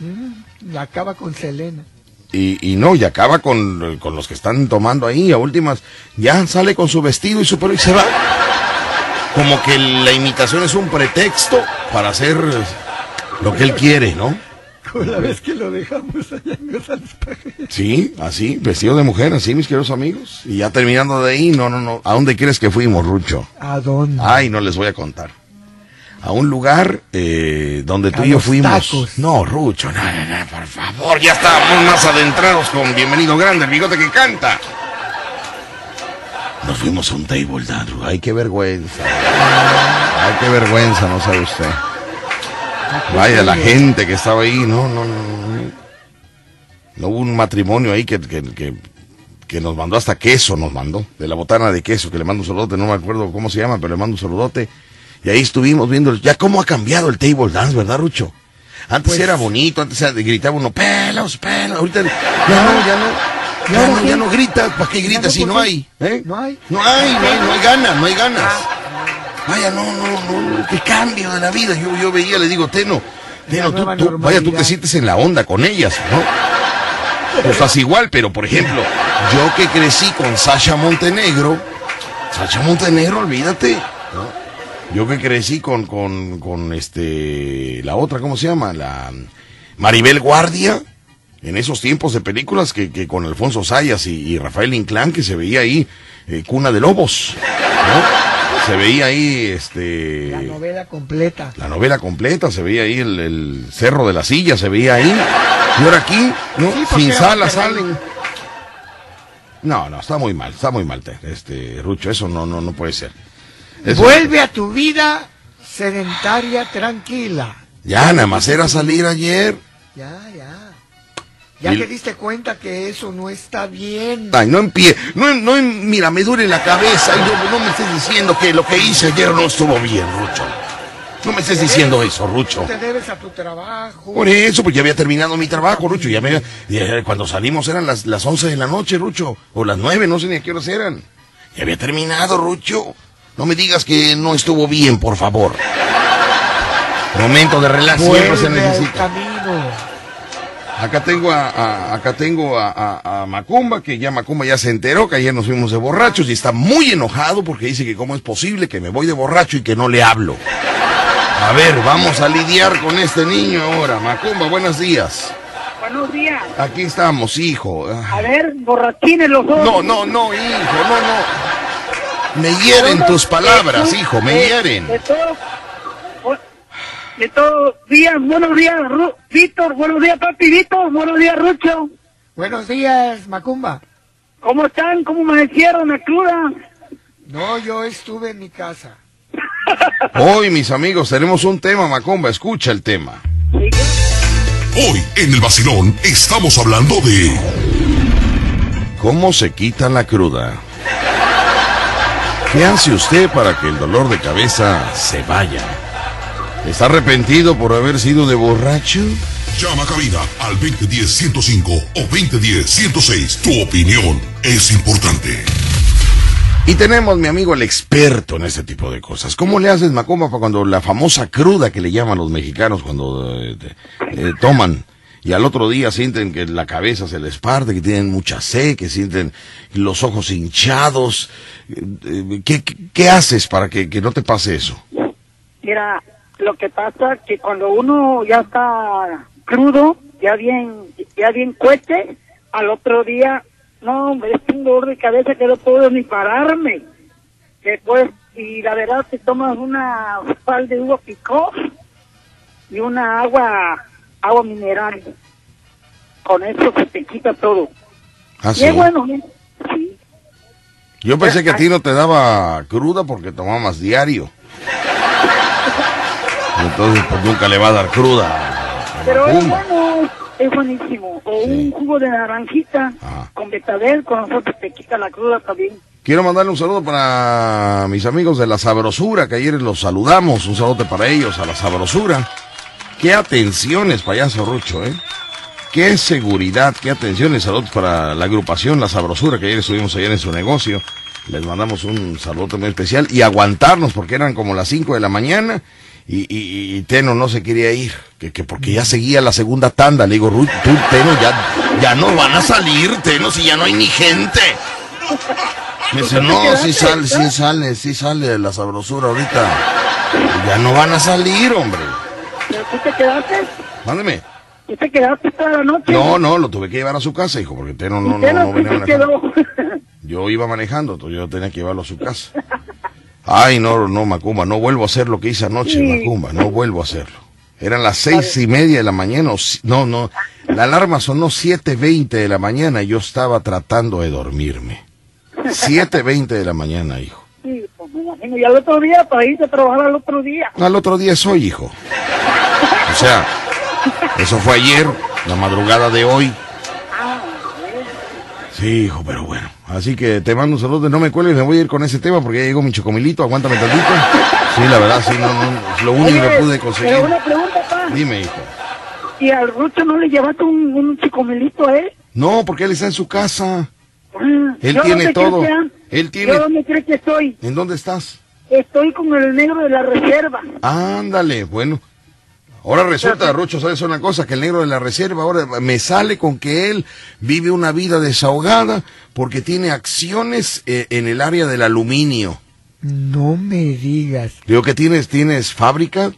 Y acaba con Selena. Y acaba con los que están tomando ahí. A últimas, ya sale con su vestido y su pelo y se va. Como que la imitación es un pretexto para hacer lo que él quiere, ¿no? La vez que lo dejamos allá en González Pajeros. Sí, así, vestido de mujer, así, mis queridos amigos. Y ya terminando de ahí, no. ¿A dónde crees que fuimos, Rucho? ¿A dónde? Ay, no les voy a contar. A un lugar donde tú y yo fuimos. Tacos. No, Rucho, no, por favor, ya estábamos más adentrados con Bienvenido Grande, el bigote que canta. Nos fuimos a un table dance. Ay, qué vergüenza. Ay, qué vergüenza, no sabe usted. Vaya, la gente que estaba ahí, no hubo un matrimonio ahí que que nos mandó hasta queso, nos mandó, de la botana de queso, que le mando un saludote, no me acuerdo cómo se llama, pero le mando un saludote. Y ahí estuvimos viendo, ya cómo ha cambiado el table dance, ¿verdad, Rucho? Antes pues, era bonito, antes gritaba uno, pelos, pelos, ahorita ya no gritas, ¿para qué gritas si no hay? No hay ganas, no hay ganas. Vaya, no, qué cambio de la vida, yo veía, le digo, Teno, tú, vaya, tú te sientes en la onda con ellas, ¿no? Pues estás igual, pero por ejemplo, yo que crecí con Sasha Montenegro, olvídate, ¿no? Yo que crecí con la otra, ¿cómo se llama? La Maribel Guardia, en esos tiempos de películas que con Alfonso Sayas y Rafael Inclán, que se veía ahí, Cuna de Lobos, ¿no? Se veía ahí, la novela completa. La novela completa, se veía ahí el Cerro de la Silla, se veía ahí. Y ahora aquí, ¿no? Sí, sin sala salen. No, está muy mal, Rucho, eso no puede ser. Eso vuelve a tu vida sedentaria tranquila. Ya, nada más era salir ayer. Ya. Ya te diste cuenta que eso no está bien. Ay, no, mira, me duele la cabeza. No me estés diciendo que lo que hice ayer no estuvo bien, Rucho. No me estés diciendo eso, Rucho. Te debes a tu trabajo. Por eso, porque ya había terminado mi trabajo, Rucho. Cuando salimos eran las 11 de la noche, Rucho. O las 9, no sé ni a qué horas eran. Ya había terminado, Rucho. No me digas que no estuvo bien, por favor. Momento de relax siempre se necesita. Acá tengo a Macumba, que ya Macumba ya se enteró que ayer nos fuimos de borrachos y está muy enojado porque dice que cómo es posible que me voy de borracho y que no le hablo. A ver, vamos a lidiar con este niño ahora. Macumba, buenos días. Buenos días. Aquí estamos, hijo. A ver, borrachines los dos. No, hijo, no. Me hieren tus palabras, hijo, me hieren. De todos días, buenos días, Víctor, buenos días, papi, Víctor, buenos días, Rucho. Buenos días, Macumba. ¿Cómo están? ¿Cómo amanecieron, la cruda? No, yo estuve en mi casa. Hoy, mis amigos, tenemos un tema, Macumba, escucha el tema. Hoy, en el vacilón, estamos hablando de... ¿Cómo se quita la cruda? ¿Qué hace usted para que el dolor de cabeza se vaya? ¿Está arrepentido por haber sido de borracho? Llama a cabina al 2010-105 o 2010-106. Tu opinión es importante. Y tenemos, mi amigo, el experto en este tipo de cosas. ¿Cómo le haces, Macumba, para cuando la famosa cruda que le llaman los mexicanos cuando toman y al otro día sienten que la cabeza se les parte, que tienen mucha sed, que sienten los ojos hinchados? ¿Qué haces para que no te pase eso? Mira, lo que pasa es que cuando uno ya está crudo, ya bien cuete, al otro día... No, hombre, es un dolor de cabeza que no puedo ni pararme. Después, y la verdad, te tomas una sal de uva picó y una agua mineral. Con eso se te quita todo. Ah, sí. Y es bueno, sí. Yo pensé que a ti no te daba cruda porque tomabas diario. Entonces, pues nunca le va a dar cruda. Pero es bueno. Es buenísimo. O sí. Un jugo de naranjita con betabel, con nosotros te quita la cruda también. Quiero mandarle un saludo para mis amigos de La Sabrosura, que ayer los saludamos. Un saludo para ellos, a La Sabrosura. Qué atenciones, payaso Rucho, ¿eh? Qué seguridad, qué atenciones. Saludos para la agrupación La Sabrosura, que ayer estuvimos en su negocio. Les mandamos un saludo muy especial. Y aguantarnos, porque eran como las 5 de la mañana. Y Teno no se quería ir, que porque ya seguía la segunda tanda. Le digo, tú, Teno, ya no van a salir, Teno, si ya no hay ni gente. Me dice, no, sí sale La Sabrosura ahorita. Ya no van a salir, hombre. ¿Pero tú te quedaste? Mándeme. ¿Tú te quedaste toda la noche? No, lo tuve que llevar a su casa, hijo, porque Teno no venía manejando. Yo iba manejando, entonces yo tenía que llevarlo a su casa. Ay, no, Macumba, no vuelvo a hacer lo que hice anoche, sí. Macumba, no vuelvo a hacerlo. Eran las 6:30 de la mañana, la alarma sonó 7:20 de la mañana y yo estaba tratando de dormirme. 7:20 de la mañana, hijo. Sí, pues me imagino, y al otro día, para irte a trabajar al otro día. Al otro día es hoy, hijo. O sea, eso fue ayer, la madrugada de hoy. Sí, hijo, pero bueno. Así que te mando un saludo, no me cuelgues, me voy a ir con ese tema porque ya llegó mi chocomilito, aguántame tantito. Sí, la verdad, sí, no, lo único que pude conseguir. Pero una pregunta, pa. Dime, hijo. ¿Y al Rucho no le llevaste un chocomilito a él? No, porque él está en su casa. Él tiene todo. Él tiene... ¿Yo dónde crees que estoy? ¿En dónde estás? Estoy con el negro de la reserva. Ándale, bueno. Ahora resulta, Rucho, ¿sabes una cosa? Que el negro de la reserva ahora me sale con que él vive una vida desahogada porque tiene acciones en el área del aluminio. No me digas. Digo, ¿qué tienes? ¿Tienes fábrica?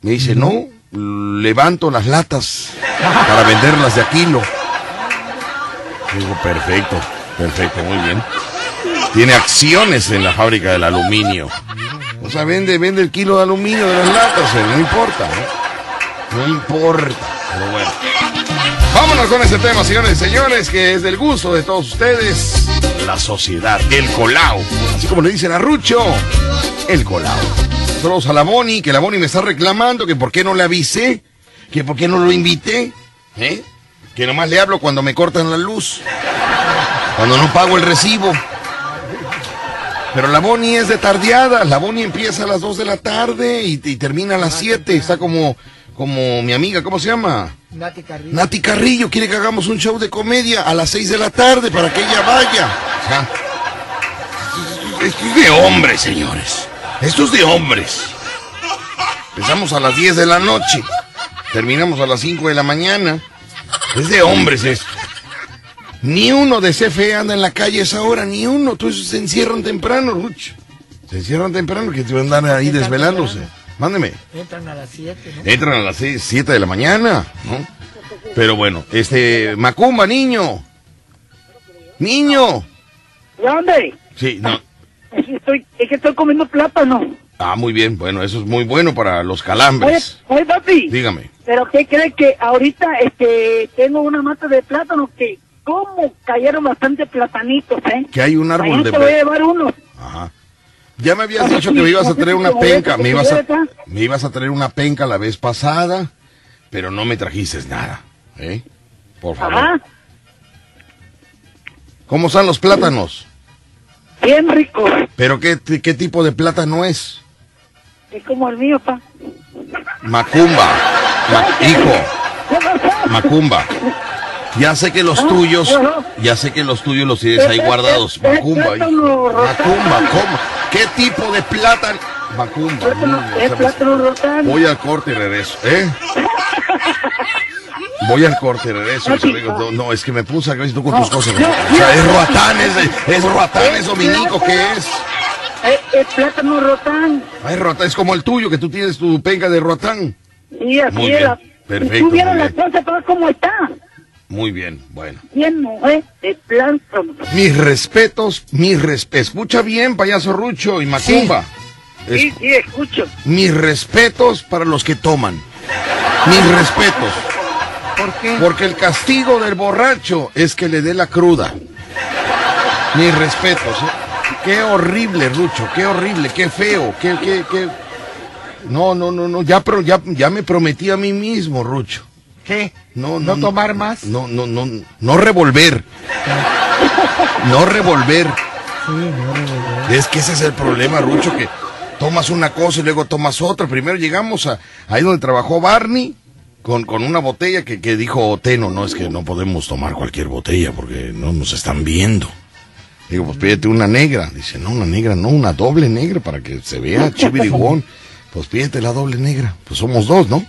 Me dice, no, levanto las latas para venderlas de a kilo. Digo, perfecto, perfecto, muy bien. Tiene acciones en la fábrica del aluminio. O sea, vende el kilo de aluminio de las latas, no importa, ¿eh? No importa, pero bueno. Vámonos con este tema, señores y señores, que es del gusto de todos ustedes. La sociedad, el colao. Así como le dicen a Rucho, el colao. Saludos a la Bonnie, que la Bonnie me está reclamando que por qué no le avisé, que por qué no lo invité, ¿eh? Que nomás le hablo cuando me cortan la luz, cuando no pago el recibo. Pero la Bonnie es de tardeada, la Bonnie empieza a las 2 de la tarde y termina a las 7, está como mi amiga, ¿cómo se llama? Nati Carrillo. Nati Carrillo quiere que hagamos un show de comedia a las 6 de la tarde para que ella vaya. ¿Ah? Esto es de hombres, señores. Esto es de hombres. Empezamos a las 10 de la noche. Terminamos a las 5 de la mañana. Es de hombres esto. Ni uno de CFE anda en la calle a esa hora, ni uno. Entonces se encierran temprano, Rucho. Se encierran temprano, que te van a andar ahí desvelándose. Mándeme. Entran a las 7, ¿no? Entran a las 7 de la mañana, ¿no? Pero bueno, Macumba, niño. Niño. ¿Dónde? Sí, no. Es que estoy comiendo plátano. Ah, muy bien, bueno, eso es muy bueno para los calambres. Oye, papi. Dígame. ¿Pero qué crees que ahorita tengo una mata de plátano que como cayeron bastante platanitos, eh? Que hay un árbol de plátano. Voy a llevar uno. Ajá. Ya me habías dicho que me ibas a traer una penca, me ibas a traer una penca la vez pasada, pero no me trajiste nada, ¿eh? Por favor. Ajá. ¿Cómo están los plátanos? Bien ricos. ¿Pero qué tipo de plátano es? Es como el mío, pa. Macumba, hijo, Macumba. Ya sé que los tuyos, los tienes ahí guardados. Macumba, hijo. Macumba, ¿cómo? ¿Qué tipo de plátano? Macumba. Es plátano rotano. Voy al corte y regreso, ¿eh? Voy al corte y regreso. No, es que me puse a creer tú con tus cosas. O sea, es roatán, es dominico, ¿qué es? Es plátano rotán. Ah, es rotán, es como el tuyo, que tú tienes tu penca de rotán. Sí, así es. Perfecto. Tú vieron las cosas, pero ¿cómo está? Muy bien, bueno. Bien, mujer de plátano. Mis respetos, Escucha bien, payaso Rucho y Macumba. Sí, sí, escucho. Mis respetos para los que toman. Mis respetos. ¿Por qué? Porque el castigo del borracho es que le dé la cruda. Mis respetos. Qué horrible, Rucho, qué horrible, qué feo, qué... No, ya me prometí a mí mismo, Rucho. ¿Qué? No tomar más. No revolver. No revolver. Sí, no revolver. Es que ese es el problema, Rucho, que tomas una cosa y luego tomas otra. Primero llegamos a ahí donde trabajó Barney con una botella que dijo Teno, no, es que no podemos tomar cualquier botella porque no nos están viendo. Digo, pues pídete una negra. Dice, no, una negra, no, una doble negra para que se vea chivirigón. Pues pídete la doble negra. Pues somos dos, ¿no?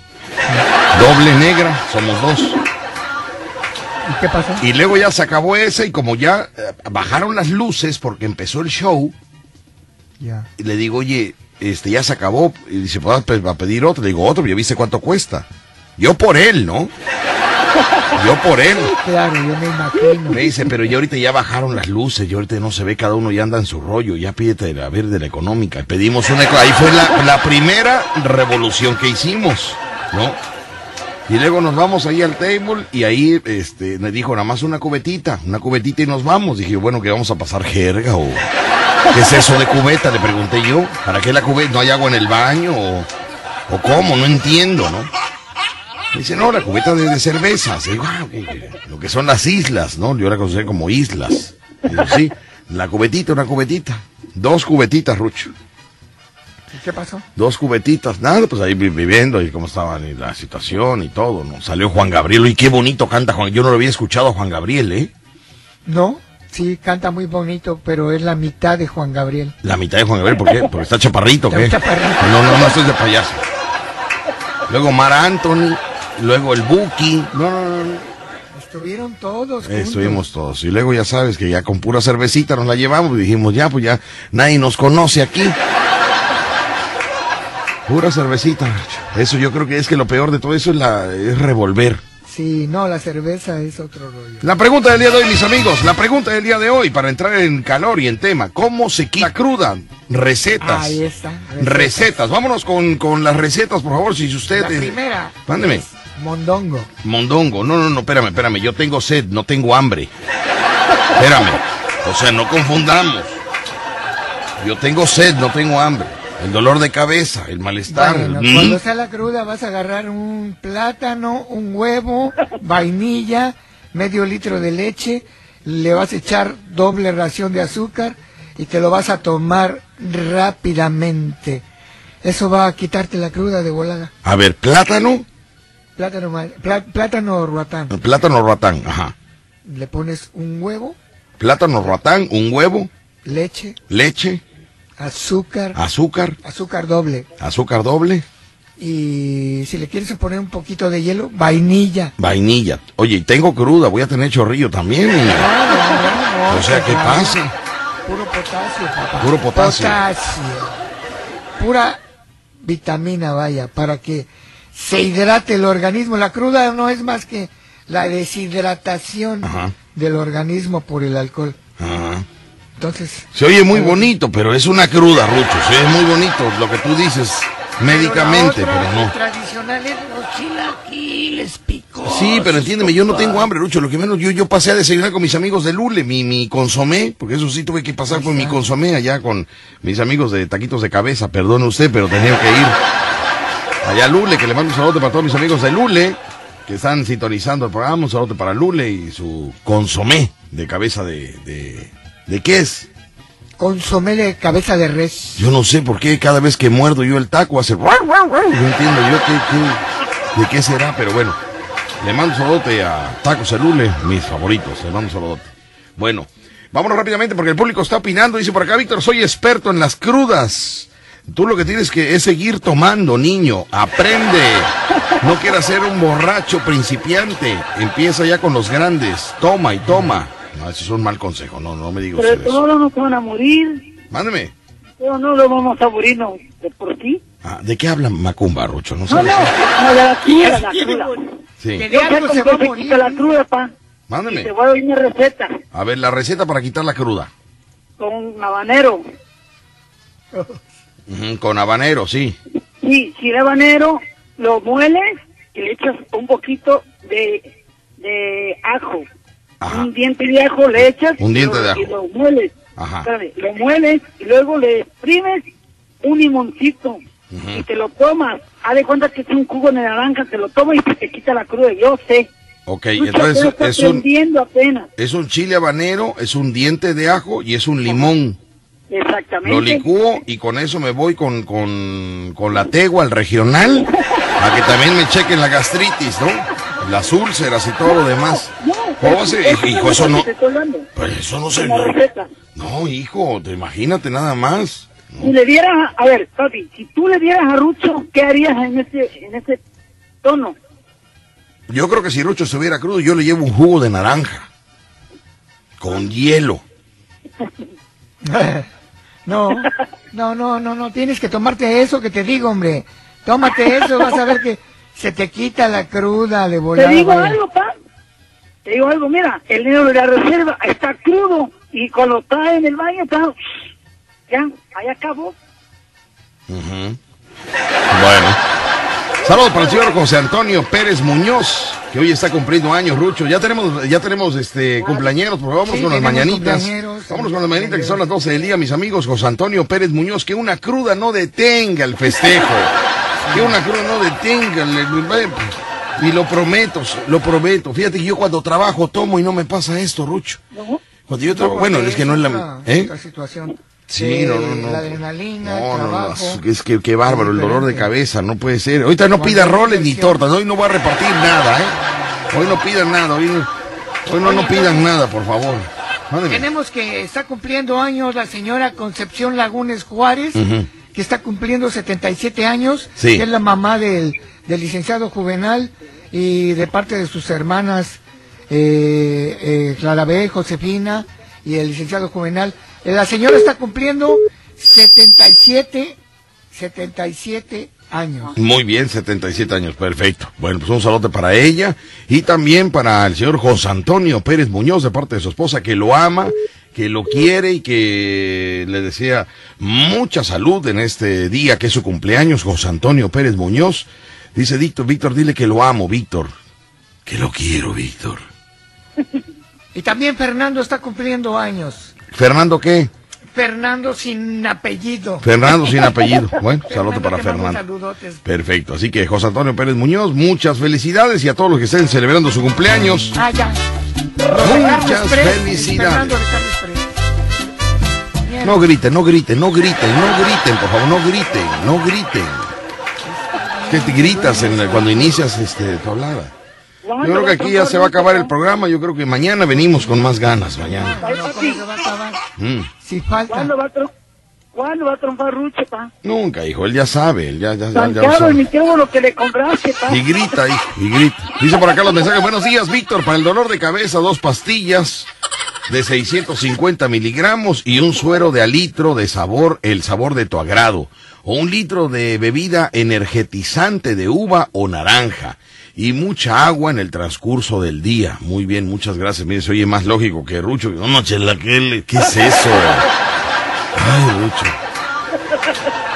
Doble negra, somos dos. ¿Y qué pasó? Y luego ya se acabó ese y como ya bajaron las luces porque empezó el show, yeah. Y le digo, oye, ya se acabó. Y dice, ¿vas a pedir otro? Le digo, otro, ya viste cuánto cuesta. Yo por él, ¿no? Yo por él. Claro, yo me imagino. Me dice, pero ya ahorita ya bajaron las luces, ya ahorita no se ve, cada uno ya anda en su rollo, ya pídete a ver de la económica. Pedimos una, ahí fue la primera revolución que hicimos, ¿no? Y luego nos vamos ahí al table y ahí me dijo nada más una cubetita y nos vamos. Dije, bueno, que vamos a pasar jerga o ¿qué es eso de cubeta? Le pregunté yo, ¿para qué la cubeta? ¿No hay agua en el baño o cómo? No entiendo, ¿no? Me dice, no, la cubeta de cervezas. Digo, ah, lo que son las islas, ¿no? Yo la conocía como islas. Digo, sí, la cubetita, una cubetita. Dos cubetitas, Rucho. ¿Qué pasó? Dos cubetitas, nada, pues ahí viviendo y cómo estaba la situación y todo, ¿no? Salió Juan Gabriel, y qué bonito canta Juan. Yo no lo había escuchado a Juan Gabriel, ¿eh? No, sí, canta muy bonito, pero es la mitad de Juan Gabriel. ¿La mitad de Juan Gabriel? ¿Por qué? Porque está chaparrito, ¿qué? Chaparrito. No, no, no, esto es de payaso. Luego Mar Anthony, luego el Buki. No, no, no. Estuvieron todos juntos. Estuvimos todos. Y luego ya sabes que ya con pura cervecita nos la llevamos y dijimos, ya, pues ya nadie nos conoce aquí. Pura cervecita, eso yo creo que es que lo peor de todo eso es, es revolver. Sí, no, la cerveza es otro rollo. La pregunta del día de hoy, mis amigos, la pregunta del día de hoy, para entrar en calor y en tema, ¿cómo se quita cruda? Recetas. Ahí está. Recetas. Vámonos con las recetas, por favor, si usted... La primera. Mándeme. Mondongo. Mondongo. No, no, no, espérame, espérame, yo tengo sed, no tengo hambre. Espérame, o sea, no confundamos. Yo tengo sed, no tengo hambre. El dolor de cabeza, el malestar. Bueno, cuando sea la cruda vas a agarrar un plátano, un huevo, vainilla, medio litro de leche, le vas a echar doble ración de azúcar y te lo vas a tomar rápidamente. Eso va a quitarte la cruda de volada. A ver, ¿plátano? Plátano ratán. Plátano ratán, ajá. Le pones un huevo. Plátano ratán, un huevo. Leche. Leche. Azúcar. Azúcar. Azúcar doble. Azúcar doble. Y si le quieres poner un poquito de hielo, vainilla. Vainilla. Oye, tengo cruda, voy a tener chorrillo también. Claro, o sea, ¿qué pase? Puro potasio, papá. Puro potasio. Potasio. Pura vitamina, vaya, para que se hidrate el organismo. La cruda no es más que la deshidratación, ajá, del organismo por el alcohol. Ajá. Entonces, se oye muy bonito, pero es una cruda, Rucho. Se oye muy bonito lo que tú dices médicamente, pero no. Tradicional es los chilaquiles, picosos. Sí, pero entiéndeme, yo no tengo hambre, Rucho. Lo que menos yo pasé a desayunar con mis amigos de Lule, mi consomé, porque eso sí tuve que pasar con mi consomé allá con mis amigos de Taquitos de Cabeza. Perdone usted, pero tenía que ir allá a Lule, que le mando un saludo para todos mis amigos de Lule, que están sintonizando el programa. Un saludo para Lule y su consomé de cabeza ¿De qué es? Consomé de cabeza de res. Yo no sé por qué cada vez que muerdo yo el taco hace... No entiendo yo de qué será, pero bueno. Le mando un saludote a Tacos el Lule, mis favoritos. Le mando un saludote. Bueno, vámonos rápidamente porque el público está opinando. Dice por acá, Víctor, soy experto en las crudas. Tú lo que tienes que es seguir tomando, niño. Aprende. No quieras ser un borracho principiante. Empieza ya con los grandes. Toma y toma. No, eso es un mal consejo, no, no me digo pero ustedes. Pero todos nos van a morir. Mándeme. Pero no lo vamos a morir, no, ¿por qué? Ah, ¿de qué habla Macumba, Rucho? No, sabes. No, de la cruda, la cruda. Sí. Que diablos se va a morir. Quita la cruda, pa. Mándeme. Y te voy a dar una receta. A ver, la receta para quitar la cruda. Con habanero. Con habanero, sí. Sí, si el habanero lo mueles y le echas un poquito de ajo. Ajá. Un diente de ajo le echas y lo mueles. Ajá. ¿Sabe? Lo mueles y luego le exprimes un limoncito. Uh-huh. Y te lo tomas. Haz de cuenta que es un jugo de naranja, te lo tomas y te quita la cruda. Yo sé. Ok, Rucho, entonces es un chile habanero, es un diente de ajo y es un limón. Exactamente. Lo licúo y con eso me voy con la tegua al regional a que también me chequen la gastritis, ¿no? Las úlceras y todo lo demás. No, hijo, eso no. Pero eso no se. No, hijo, te imagínate nada más. No. Si le dieras, a ver, papi, si tú le dieras a Rucho, ¿qué harías en ese tono? Yo creo que si Rucho estuviera crudo, yo le llevo un jugo de naranja con hielo. No, tienes que tomarte eso que te digo, hombre. Tómate eso, vas a ver que se te quita la cruda de volada. Te digo algo, pa. Te digo algo, mira, el negro de la reserva está crudo y cuando está en el baño está... Ya, ahí acabó. Uh-huh. Bueno. Saludos para el señor José Antonio Pérez Muñoz, que hoy está cumpliendo años, Rucho. Ya tenemos cumpleañeros, por favor, vamos con las mañanitas. Vámonos con las mañanitas que son las 12 del día, mis amigos. José Antonio Pérez Muñoz, que una cruda no detenga el festejo. Que una cruda no detenga el Y lo prometo, fíjate que yo cuando trabajo tomo y no me pasa esto, Rucho. Cuando yo trabajo, bueno, es que no es la... Esta situación. Sí, no. La adrenalina, el trabajo. No, es que qué bárbaro, el dolor de cabeza, no puede ser. Ahorita no pida roles ni tortas, hoy no voy a repartir nada, ¿eh? Hoy no pidan nada, hoy no pidan nada, por favor. Mándeme. Tenemos que está cumpliendo años la señora Concepción Lagunes Juárez, que está cumpliendo 77 años, sí. Que es la mamá del licenciado Juvenal y de parte de sus hermanas Clarabel, Josefina y el licenciado Juvenal. La señora está cumpliendo 77 años. Muy bien, 77 años, perfecto. Bueno, pues un saludo para ella y también para el señor José Antonio Pérez Muñoz de parte de su esposa que lo ama, que lo quiere y que le desea mucha salud en este día que es su cumpleaños. José Antonio Pérez Muñoz dice: Víctor, dile que lo amo, Víctor, que lo quiero, Víctor. Y también Fernando está cumpliendo años. ¿Fernando qué? Fernando sin apellido. Fernando sin apellido. Bueno, saludos para Fernando. Saludotes. Perfecto, así que José Antonio Pérez Muñoz, muchas felicidades y a todos los que estén celebrando su cumpleaños. Ah, ya. Muchas felicidades. No griten, no griten, no griten, no griten, por favor, no griten, no griten. ¿Qué te gritas cuando inicias tu hablada? Yo creo que aquí ya se va a acabar el programa, yo creo que mañana venimos con más ganas, mañana. ¿Cuándo va a trompar Rucho, pa? Nunca, hijo, él ya sabe, él ya lo sabe. Lo que le compraste, pa. Y grita, hijo, y grita. Dice por acá los mensajes: buenos días, Víctor, para el dolor de cabeza, 2 pastillas de 650 miligramos y un suero de alitro de sabor, el sabor de tu agrado, o 1 litro de bebida energetizante de uva o naranja. Y mucha agua en el transcurso del día. Muy bien, muchas gracias. Mire, se oye más lógico que Rucho. No, no, chela, ¿qué es eso? Ay, Rucho.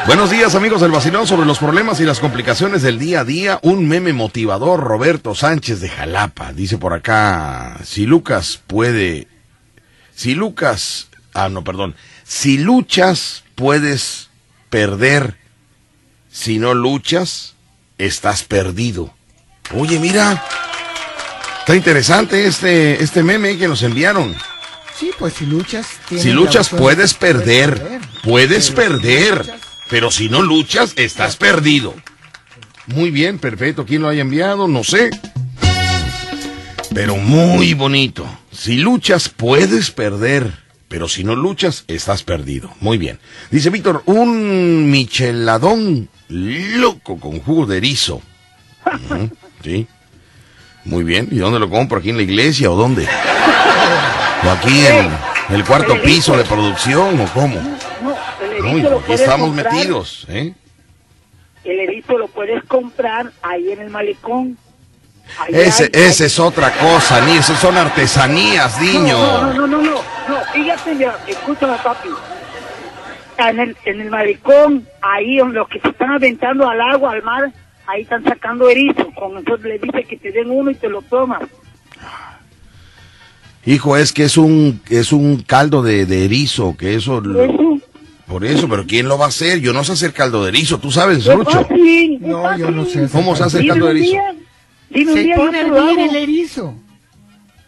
Buenos días, amigos del Vacilón. Sobre los problemas y las complicaciones del día a día, un meme motivador, Roberto Sánchez de Jalapa. Dice por acá, si luchas, puedes perder. Si no luchas, estás perdido. Oye, mira, está interesante este meme que nos enviaron. Sí, pues si luchas puedes perder, pero si no luchas estás perdido. Muy bien, perfecto, ¿quién lo haya enviado? No sé, pero muy bonito. Si luchas puedes perder, pero si no luchas estás perdido. Muy bien, dice Víctor, un micheladón loco con jugo de erizo. Sí, muy bien. ¿Y dónde lo compro? ¿Aquí en la iglesia o dónde? ¿O aquí en el cuarto piso de producción o cómo? No, aquí estamos metidos, ¿eh? El erizo lo puedes comprar ahí en el Malecón. Ese es otra cosa, ni eso son artesanías, niño. No, fíjate ya, escúchame, papi. En el Malecón, ahí donde los que se están aventando al agua, al mar, ahí están sacando erizo. Con eso le dice que te den uno y te lo tomas. Hijo, es que es un caldo de erizo, que eso... ¿Eso? Por eso, pero ¿quién lo va a hacer? Yo no sé hacer caldo de erizo, ¿tú sabes, Rucho? No, yo no sé. ¿Cómo se hace el caldo de erizo? Se pone a hervir el erizo.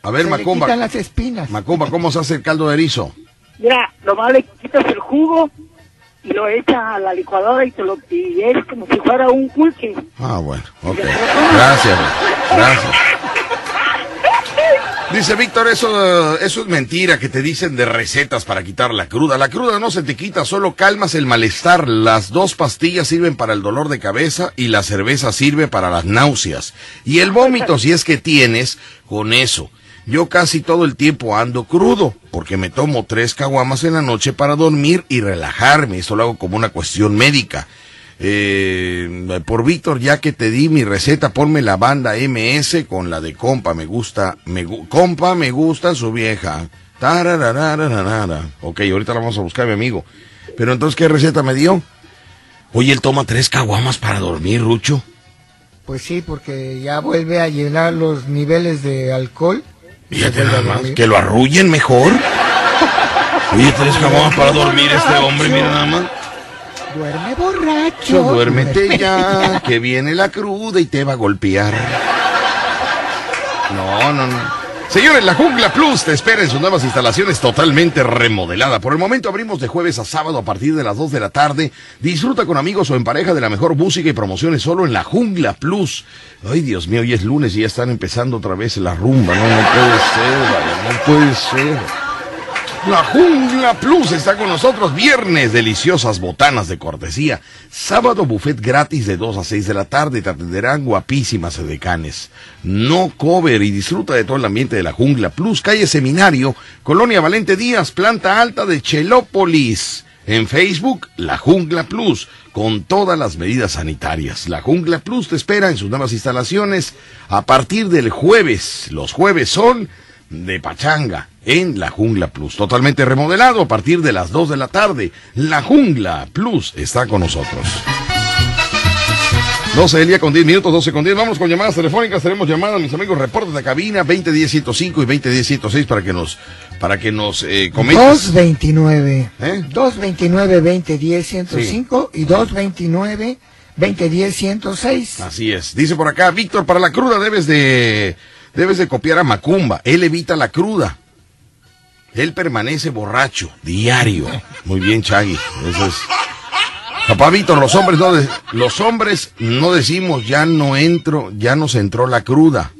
A ver, Macumba. Se le quitan las espinas. Macumba, ¿cómo se hace el caldo de erizo? Mira, nomás le quitas el jugo y lo echa a la licuadora y es como si fuera un pulque. Ah, bueno, ok. Gracias. Dice Víctor, eso es mentira que te dicen de recetas para quitar la cruda. La cruda no se te quita, solo calmas el malestar. Las 2 pastillas sirven para el dolor de cabeza y la cerveza sirve para las náuseas. Y el vómito, si es que tienes, con eso. Yo casi todo el tiempo ando crudo, porque me tomo 3 caguamas en la noche para dormir y relajarme. Esto lo hago como una cuestión médica. Por Víctor, ya que te di mi receta, ponme la banda MS con la de Compa, Compa, me gusta su vieja. Tarararararara. Ok, ahorita la vamos a buscar, mi amigo. Pero entonces, ¿qué receta me dio? Oye, él toma 3 caguamas para dormir, Rucho. Pues sí, porque ya vuelve a llenar los niveles de alcohol. Fíjate nada más, que lo arrullen mejor. Oye, 3 caguamas para dormir este hombre, mira nada más. Duerme borracho. Duérmete ya, que viene la cruda y te va a golpear. No, no, no. Señores, la Jungla Plus te espera en sus nuevas instalaciones totalmente remodelada. Por el momento abrimos de jueves a sábado a partir de las 2 de la tarde. Disfruta con amigos o en pareja de la mejor música y promociones solo en la Jungla Plus. Ay, Dios mío, hoy es lunes y ya están empezando otra vez la rumba. No, no puede ser, vale, no puede ser. La Jungla Plus está con nosotros. Viernes, deliciosas botanas de cortesía. Sábado, buffet gratis de 2 a 6 de la tarde. Te atenderán guapísimas edecanes. No cover y disfruta de todo el ambiente de la Jungla Plus. Calle Seminario, Colonia Valente Díaz, planta alta de Chelópolis. En Facebook, La Jungla Plus, con todas las medidas sanitarias. La Jungla Plus te espera en sus nuevas instalaciones a partir del jueves. Los jueves son de pachanga en la Jungla Plus, totalmente remodelado a partir de las 2 de la tarde. La Jungla Plus está con nosotros. 12 del día con 10 minutos, 12 con 10. Vamos con llamadas telefónicas. Tenemos llamadas, mis amigos, reportes de cabina 2010-105 y 2010-106 para que nos comenten. 229. 229-2010-105 y 229-2010-106. Así es. Dice por acá, Víctor, para la cruda debes de copiar a Macumba. Él evita la cruda. Él permanece borracho, diario. Muy bien, Chagui. Eso es. Papá Víctor, los hombres no decimos ya nos entró la cruda.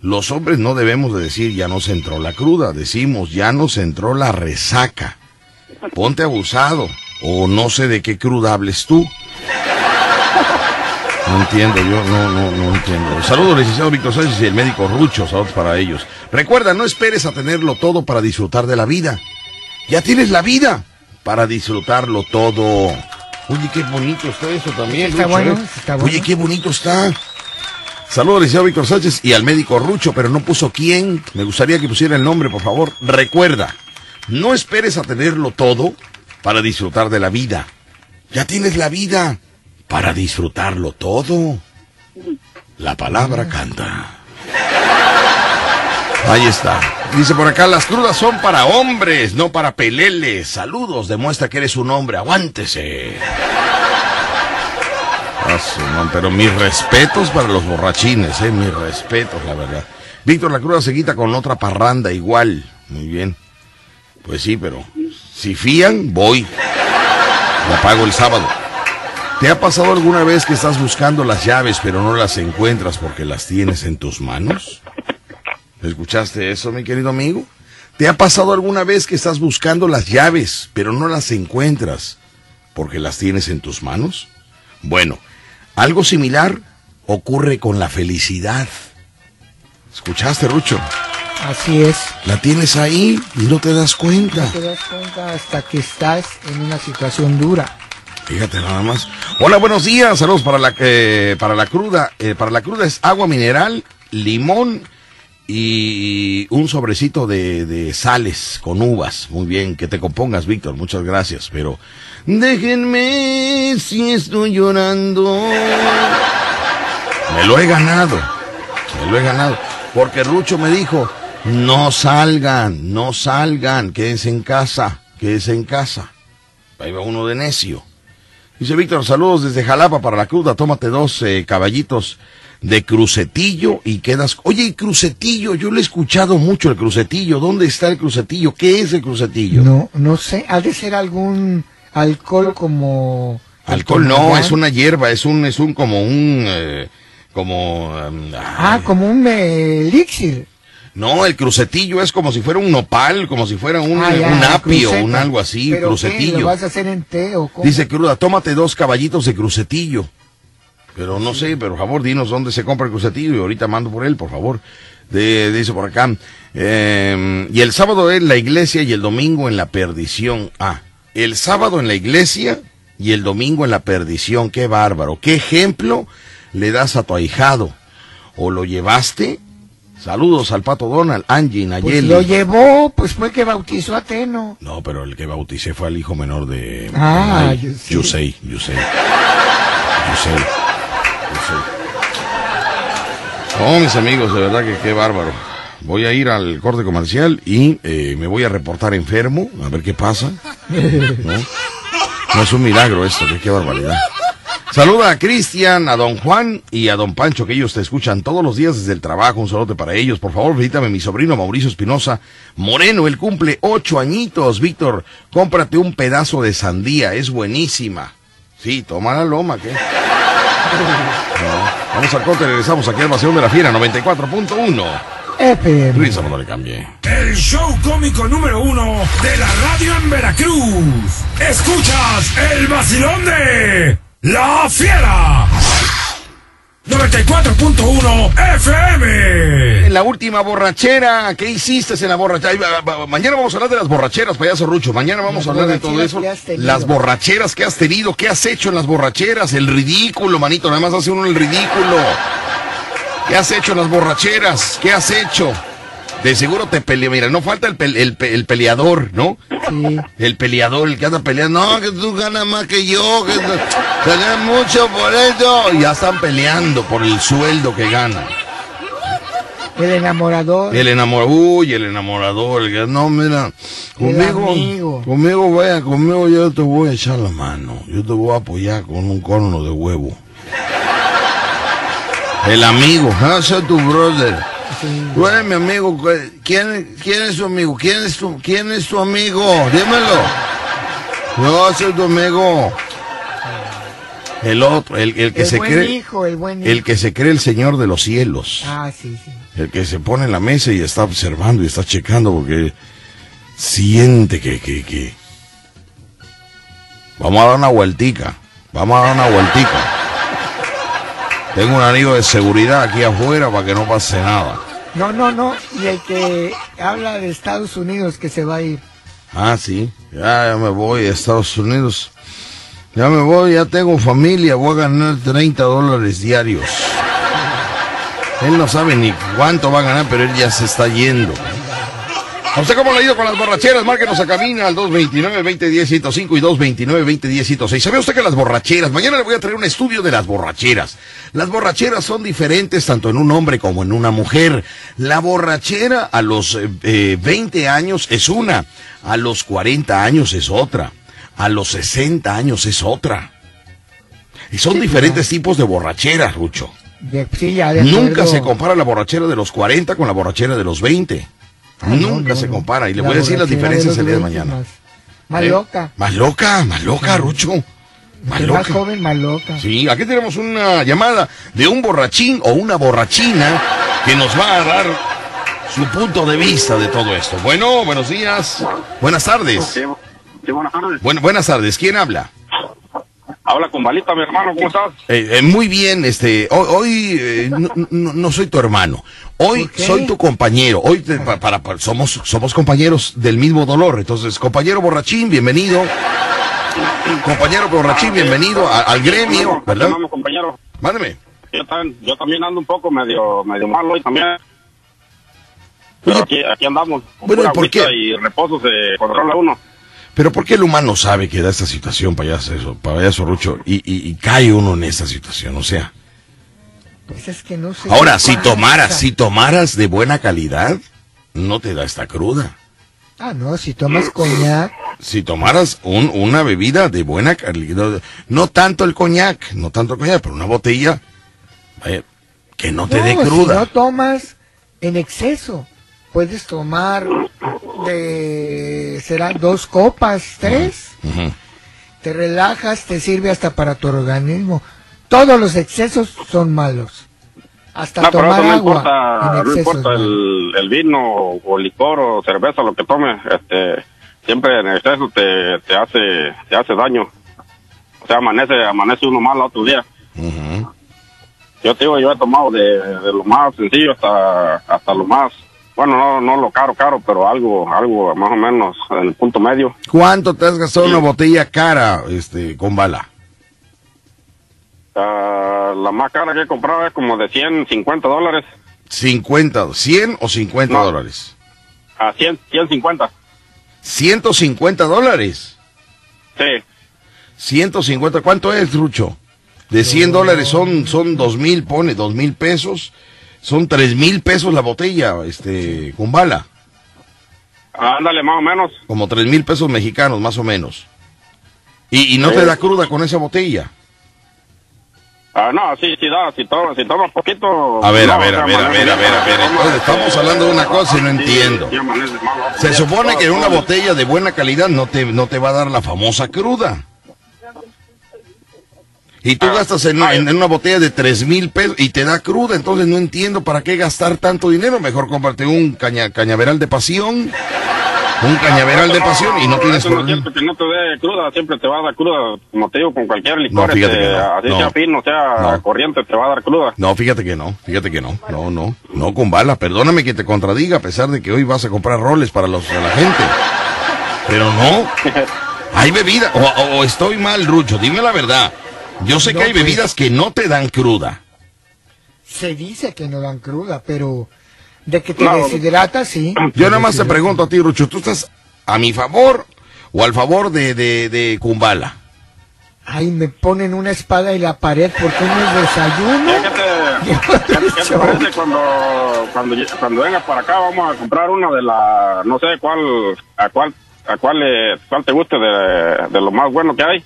Los hombres no debemos de decir ya nos entró la cruda. Decimos ya nos entró la resaca. Ponte abusado. O no sé de qué cruda hables tú. No entiendo, yo no entiendo. Saludos, licenciado Víctor Sánchez y el médico Rucho, saludos para ellos. Recuerda, no esperes a tenerlo todo para disfrutar de la vida. Ya tienes la vida para disfrutarlo todo. Oye, qué bonito está eso también, está Rucho, bueno, está bueno. Oye, qué bonito está. Saludos, licenciado Víctor Sánchez y al médico Rucho, pero no puso quién. Me gustaría que pusiera el nombre, por favor. Recuerda, no esperes a tenerlo todo para disfrutar de la vida. Ya tienes la vida para disfrutarlo todo. La palabra canta. Ahí está. Dice por acá, las crudas son para hombres, no para peleles. Saludos, demuestra que eres un hombre. Aguántese. Pero mis respetos para los borrachines, mis respetos, la verdad. Víctor, la cruda se quita con otra parranda igual. Muy bien. Pues sí, pero si fían, voy. La pago el sábado. ¿Te ha pasado alguna vez que estás buscando las llaves pero no las encuentras porque las tienes en tus manos? ¿Escuchaste eso, mi querido amigo? ¿Te ha pasado alguna vez que estás buscando las llaves pero no las encuentras porque las tienes en tus manos? Bueno, algo similar ocurre con la felicidad. ¿Escuchaste, Rucho? Así es. La tienes ahí y no te das cuenta. No te das cuenta hasta que estás en una situación dura. Fíjate nada más. Hola, buenos días. Saludos para la cruda. Para la cruda es agua mineral, limón y un sobrecito de sales con uvas. Muy bien, que te compongas, Víctor. Muchas gracias. Pero déjenme si estoy llorando. Me lo he ganado. Porque Rucho me dijo, no salgan, quédense en casa. Ahí va uno de necio. Dice Víctor, saludos desde Jalapa para la cruda, tómate dos caballitos de crucetillo y quedas... Oye, ¿y crucetillo? Yo lo he escuchado mucho, el crucetillo. ¿Dónde está el crucetillo? ¿Qué es el crucetillo? No sé, ha de ser algún alcohol como... Alcohol no, es una hierba, es un como un... como un elixir. No, el crucetillo es como si fuera un nopal, como si fuera un apio, cruceta, un algo así. ¿Pero crucetillo? ¿Qué, lo vas a hacer en té o cómo? Dice cruda, tómate dos caballitos de crucetillo. Pero no sé, pero por favor, dinos dónde se compra el crucetillo y ahorita mando por él, por favor. Dice por acá, y el sábado en la iglesia y el domingo en la perdición. Ah, el sábado en la iglesia y el domingo en la perdición. Qué bárbaro, qué ejemplo le das a tu ahijado. ¿O lo llevaste? Saludos al Pato Donald, Angie, Nayeli. Pues lo llevó, pues fue el que bautizó a Teno. No, pero el que bauticé fue al hijo menor de... Ah, Yusei. Oh, mis amigos, de verdad que qué bárbaro. Voy a ir al corte comercial y me voy a reportar enfermo, a ver qué pasa. No es un milagro esto, qué barbaridad. Saluda a Cristian, a don Juan y a don Pancho, que ellos te escuchan todos los días desde el trabajo. Un saludo para ellos. Por favor, visítame mi sobrino Mauricio Espinosa Moreno. Él cumple 8 añitos. Víctor, cómprate un pedazo de sandía. Es buenísima. Sí, toma la loma, ¿qué? No. Vamos al corte, regresamos aquí al Vacilón de la Fiera, 94.1. Risa, no le cambie. El show cómico número 1 de la radio en Veracruz. Escuchas el Vacilón de la Fiera, 94.1 FM. En la última borrachera, ¿qué hiciste en la borrachera? Mañana vamos a hablar de las borracheras, payaso Rucho. Mañana vamos a hablar de todo eso. Las borracheras que has tenido, ¿qué has hecho en las borracheras? El ridículo, manito, nada más hace uno el ridículo. ¿Qué has hecho en las borracheras? ¿Qué has hecho? De seguro te pelea. Mira, no falta el peleador, ¿no? Sí. El peleador, el que anda peleando. No, que tú ganas más que yo, que ganas mucho por eso. Y ya están peleando por el sueldo que ganan. El enamorador. El enamorador. Uy, el enamorador. No, mira, conmigo yo te voy a echar la mano. Yo te voy a apoyar con un corno de huevo. El amigo, ah, soy tu brother. Sí. Tú eres mi amigo. ¿Quién es tu amigo? ¿Quién es tu amigo? Dímelo. Yo soy tu amigo. El otro, el que se cree, el que se cree el señor de los cielos. Ah, sí, sí. El que se pone en la mesa y está observando y está checando porque siente que. Vamos a dar una vueltica. Tengo un anillo de seguridad aquí afuera para que no pase nada. No. Y el que habla de Estados Unidos que se va a ir. Ah, sí. Ya me voy de Estados Unidos. Ya me voy, ya tengo familia. Voy a ganar $30 diarios. Él no sabe ni cuánto va a ganar, pero él ya se está yendo. ¿A usted cómo le ha ido con las borracheras? Márquenos a cabina al 229-2010-105 y 229-2010-106. ¿Sabe usted que las borracheras? Mañana le voy a traer un estudio de las borracheras. Las borracheras son diferentes tanto en un hombre como en una mujer. La borrachera a los 20 años es una, a los 40 años es otra, a los 60 años es otra. Y son diferentes tipos de borracheras, Rucho. Nunca se compara la borrachera de los 40 con la borrachera de los 20. Nunca se compara, y le voy a decir las diferencias el día de mañana. Más loca, Rucho. Más joven, más loca. Sí, aquí tenemos una llamada de un borrachín o una borrachina que nos va a dar su punto de vista de todo esto. Bueno, buenos días. Buenas tardes. Sí, buenas tardes. Buenas tardes, ¿quién habla? Habla con Balita, mi hermano, ¿cómo estás? Muy bien, hoy no soy tu hermano, hoy soy tu compañero, hoy somos compañeros del mismo dolor, entonces, compañero borrachín, bienvenido, bienvenido al gremio, ¿verdad? Compañero. Mándeme. Yo también ando un poco medio malo y también... Pero aquí andamos, con bueno, ¿por qué? Y reposo se controla uno. Pero ¿por qué el humano sabe que da esta situación, payaso Rucho, y cae uno en esta situación? O sea... Pues es que no sé. Ahora, si tomaras de buena calidad, no te da esta cruda. Ah, no, si tomas coñac... Si tomaras una bebida de buena calidad, no tanto el coñac, pero una botella, vaya, que no te dé cruda. Si no tomas en exceso, puedes tomar... serán 2 copas, 3. Te relajas, te sirve hasta para tu organismo. Todos los excesos son malos. Hasta tomar agua. No importa el vino o licor o cerveza, lo que tomes, siempre en exceso te hace daño. O sea, amanece uno mal otro día. Yo te digo, yo he tomado de lo más sencillo hasta lo más. Bueno, no lo caro, pero algo más o menos en el punto medio. ¿Cuánto te has gastado una botella cara, con bala? La más cara que he comprado es como de $150. ¿100 o 50 no, dólares? A 100, 150. ¿$150? Sí. 150, ¿cuánto es, Rucho? De $100 son 2,000, pone $2,000. Son $3,000 la botella, con bala. Ándale, más o menos. Como $3,000 mexicanos, más o menos. Y no te da cruda con esa botella. Ah, no, si toma poquito... A ver. Estamos hablando de una cosa y no entiendo. Se supone que una botella de buena calidad no te va a dar la famosa cruda. Y tú gastas en una botella de 3,000 pesos y te da cruda, entonces no entiendo para qué gastar tanto dinero. Mejor cómprate un cañaveral de pasión. Un cañaveral de pasión y no tienes problema. Siempre que no te dé cruda, siempre te va a dar cruda, como te digo, con cualquier licor, corriente te va a dar cruda. No, fíjate que no. No con bala. Perdóname que te contradiga, a pesar de que hoy vas a comprar roles para la gente. Pero no, hay bebida, o estoy mal, Rucho, dime la verdad. Yo sé que hay bebidas que no te dan cruda. Se dice que no dan cruda, pero... de que te deshidratas, sí. Yo nada más te pregunto a ti, Rucho, ¿tú estás a mi favor o al favor de Kumbala? Ay, me ponen una espada en la pared porque no es desayuno. ¿Qué te parece cuando vengas para acá? Vamos a comprar una de la... no sé cuál te guste de lo más bueno que hay.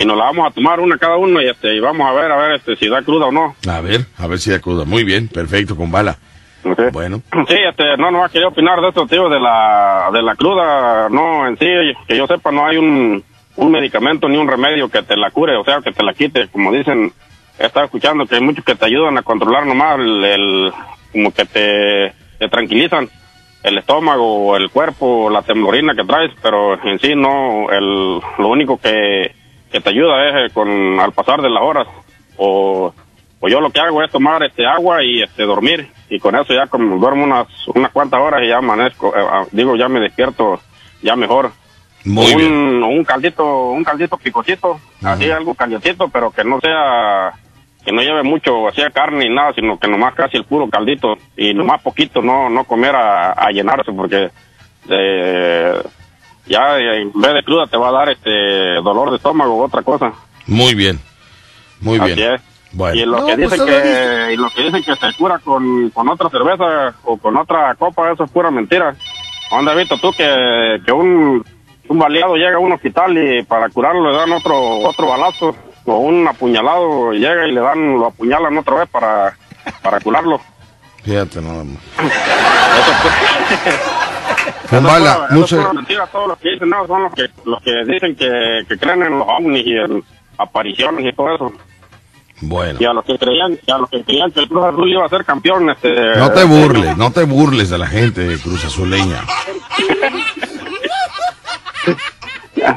Y nos la vamos a tomar una cada uno y vamos a ver si da cruda o no. A ver si da cruda. Muy bien, perfecto, Kumbala. Sí. Bueno. Sí, no ha querido opinar de esto, tío, de la cruda, no, en sí, que yo sepa, no hay un medicamento ni un remedio que te la cure, o sea, que te la quite, como dicen. He estado escuchando que hay muchos que te ayudan a controlar nomás como que te tranquilizan el estómago, el cuerpo, la temblorina que traes, pero en sí no, lo único que te ayuda es al pasar de las horas, o yo lo que hago es tomar agua y dormir, y con eso ya como duermo unas cuantas horas y ya amanezco, ya me despierto ya mejor. Muy bien. Un caldito picosito, así algo calientito, pero que no sea, que no lleve mucho así carne ni nada, sino que nomás casi el puro caldito y nomás poquito, no comer a llenarse, porque ya en vez de cruda te va a dar dolor de estómago, otra cosa. Muy bien. Así es. Bueno. Y los que dicen que se cura con otra cerveza o con otra copa, eso es pura mentira. ¿Dónde has visto tú que un baleado llega a un hospital y para curarlo le dan otro balazo, o un apuñalado llega y lo apuñalan otra vez para curarlo? Fíjate nada más. Eso es pura mentira. Todos los que dicen no, son los que dicen que creen en los ovnis y en apariciones y todo eso. Bueno. Y a los que creían que el Cruz Azul iba a ser campeón. No te burles de la gente de Cruz Azuleña.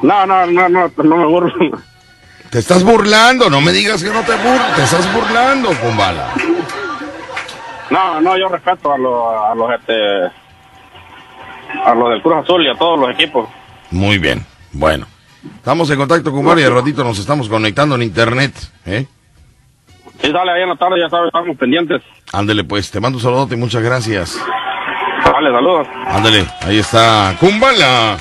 No me burlo. Te estás burlando, no me digas que no te burles, te estás burlando, Kumbala. No, yo respeto a los del Cruz Azul y a todos los equipos. Muy bien, bueno. Estamos en contacto, Kumbala, y al ratito nos estamos conectando en internet, ¿eh? Sí, dale, ahí en la tarde, ya sabes, estamos pendientes. Ándele, pues, te mando un saludote, muchas gracias. Dale, saludos. Ándele, ahí está Kumbala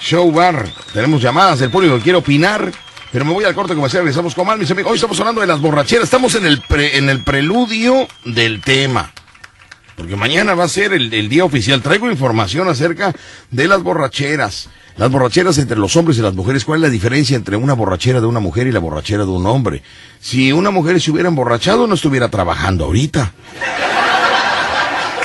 Show Bar. Tenemos llamadas, el público quiere opinar, pero me voy al corte comercial, regresamos con más, mis amigos. Hoy estamos hablando de las borracheras, estamos en el preludio del tema, porque mañana va a ser el día oficial. Traigo información acerca de las borracheras. Las borracheras entre los hombres y las mujeres, ¿cuál es la diferencia entre una borrachera de una mujer y la borrachera de un hombre? Si una mujer se hubiera emborrachado, no estuviera trabajando ahorita.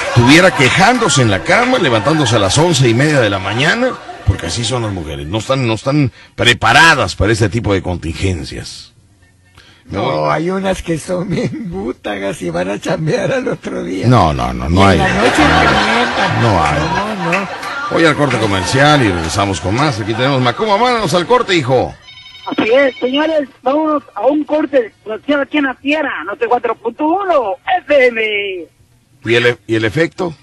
Estuviera quejándose en la cama, levantándose a las 11:30 de la mañana, porque así son las mujeres, no están preparadas para este tipo de contingencias. No, hay unas que son bien bútagas y van a chambear al otro día. No hay. No hay. Voy al corte comercial y regresamos con más. Aquí tenemos Macumba, vámonos al corte, hijo. Así es, señores, vámonos a un corte comercial aquí en la Fiera, Note 4.1 FM. ¿Y el efecto?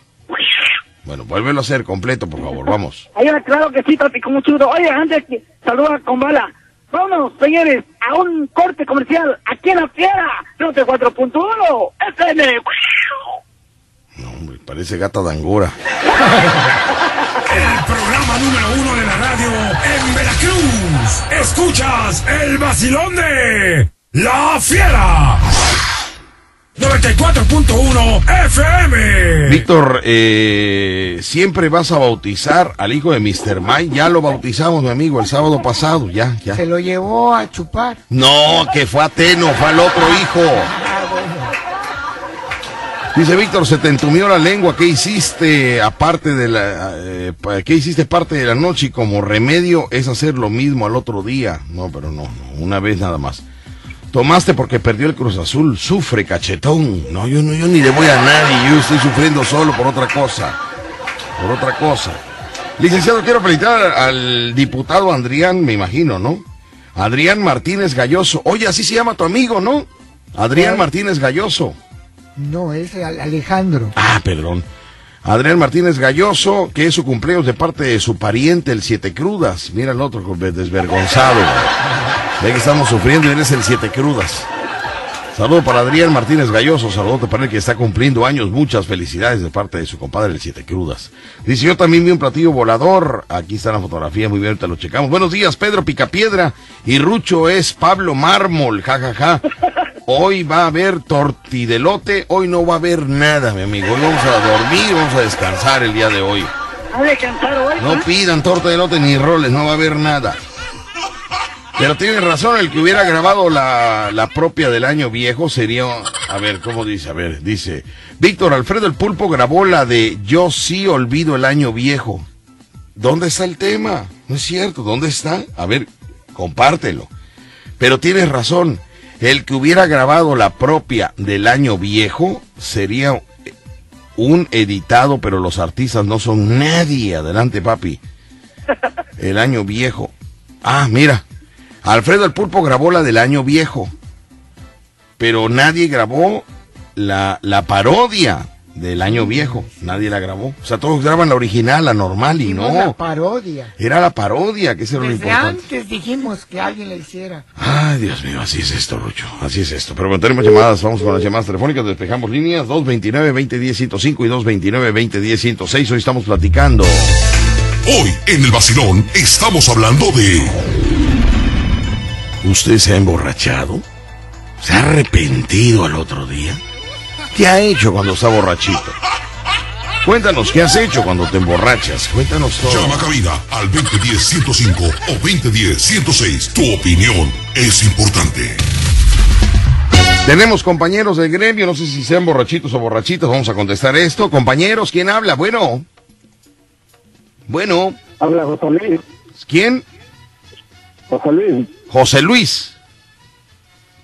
Bueno, vuélvelo a hacer completo, por favor, vamos. Ahí claro que sí, papi, como chudo. Oye, antes que saluda con bala. Vámonos, señores, a un corte comercial aquí en la Fiera, Note 4.1 FM. No, hombre, parece gata de Angora. El programa número 1 de la radio en Veracruz. Escuchas el vacilón de La Fiera. 94.1 FM. Víctor, siempre vas a bautizar al hijo de Mr. Mike. Ya lo bautizamos, mi amigo, el sábado pasado. Ya. Se lo llevó a chupar. No, que fue a Teno, fue al otro hijo. Dice Víctor, se te entumió la lengua. ¿Qué hiciste aparte de la, qué hiciste parte de la noche? Y como remedio es hacer lo mismo al otro día. No, pero no, una vez nada más. Tomaste porque perdió el Cruz Azul, sufre cachetón. No, yo ni le voy a nadie, yo estoy sufriendo solo por otra cosa. Licenciado, quiero felicitar al diputado Adrián, me imagino, ¿no? Adrián Martínez Galloso. Oye, así se llama tu amigo, ¿no? Adrián Martínez Galloso. No, es Alejandro. Ah, perdón. Adrián Martínez Galloso, que es su cumpleaños de parte de su pariente, el Siete Crudas. Mira el otro, desvergonzado. Ve que estamos sufriendo, eres el Siete Crudas. Saludo para Adrián Martínez Galloso, saludo para él que está cumpliendo años, muchas felicidades de parte de su compadre el Siete Crudas. Dice, yo también vi un platillo volador, aquí está la fotografía, muy bien, ahorita lo checamos. Buenos días, Pedro Picapiedra, y Rucho es Pablo Mármol, jajaja. Hoy va a haber tortidelote, hoy no va a haber nada, mi amigo, hoy vamos a dormir, vamos a descansar el día de hoy. No pidan tortidelote ni roles, no va a haber nada. Pero tiene razón, el que hubiera grabado la propia del año viejo sería... A ver, ¿cómo dice? A ver, dice... Víctor Alfredo el Pulpo grabó la de Yo sí olvido el año viejo. ¿Dónde está el tema? No es cierto, ¿dónde está? A ver, compártelo. Pero tienes razón, el que hubiera grabado la propia del año viejo sería un editado, pero los artistas no son nadie. Adelante, papi. El año viejo. Ah, mira. Alfredo el Pulpo grabó la del año viejo, pero nadie grabó la parodia del año viejo, nadie la grabó. O sea, todos graban la original, la normal, y no. La parodia. Era la parodia, que eso era lo importante. Antes dijimos que alguien la hiciera. Ay, Dios mío, así es esto, Rucho, así es esto. Pero bueno, tenemos llamadas, vamos con las llamadas telefónicas, despejamos líneas, 229-2010-105 y 229-2010-106, hoy estamos platicando. Hoy, en el Vacilón, estamos hablando de... ¿Usted se ha emborrachado? ¿Se ha arrepentido al otro día? ¿Qué ha hecho cuando está borrachito? Cuéntanos, ¿qué has hecho cuando te emborrachas? Cuéntanos todo. Llama a cabina al 2010-105 o 2010-106. Tu opinión es importante. Tenemos compañeros del gremio, no sé si sean borrachitos o borrachitas, vamos a contestar esto. Compañeros, ¿quién habla? Bueno. Habla José Luis. ¿Quién? José Luis. José Luis.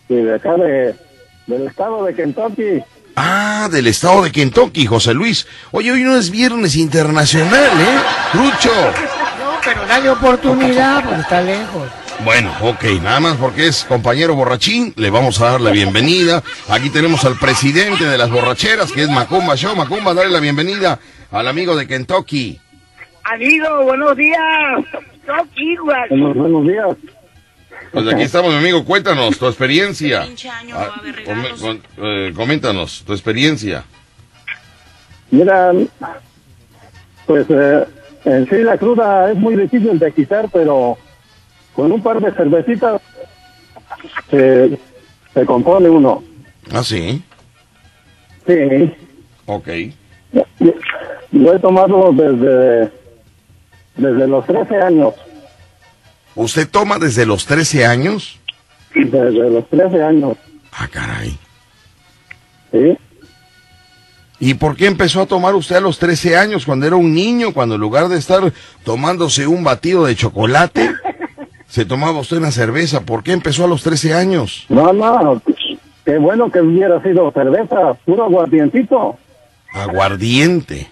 Sí, de acá del estado de Kentucky. Ah, del estado de Kentucky, José Luis. Oye, hoy no es viernes internacional, ¿eh? Rucho. No, pero dale oportunidad, porque está lejos. Bueno, ok, nada más porque es compañero borrachín, le vamos a dar la bienvenida. Aquí tenemos al presidente de las borracheras, que es Macumba Show. Macumba, dale la bienvenida al amigo de Kentucky. Amigo, buenos días. Kentucky, güey. Buenos días. Pues aquí estamos, mi amigo, cuéntanos tu experiencia. Coméntanos tu experiencia. Mira, pues en sí la cruda es muy difícil de quitar, pero con un par de cervecitas se compone uno. ¿Ah, sí? Sí. Ok. Yo he tomado desde los 13 años. ¿Usted toma desde los 13 años? Desde los 13 años. Ah, caray. ¿Sí? ¿Y por qué empezó a tomar usted a los 13 años, cuando era un niño, cuando en lugar de estar tomándose un batido de chocolate, se tomaba usted una cerveza? ¿Por qué empezó a los 13 años? No, qué bueno que hubiera sido cerveza, puro aguardientito. Aguardiente.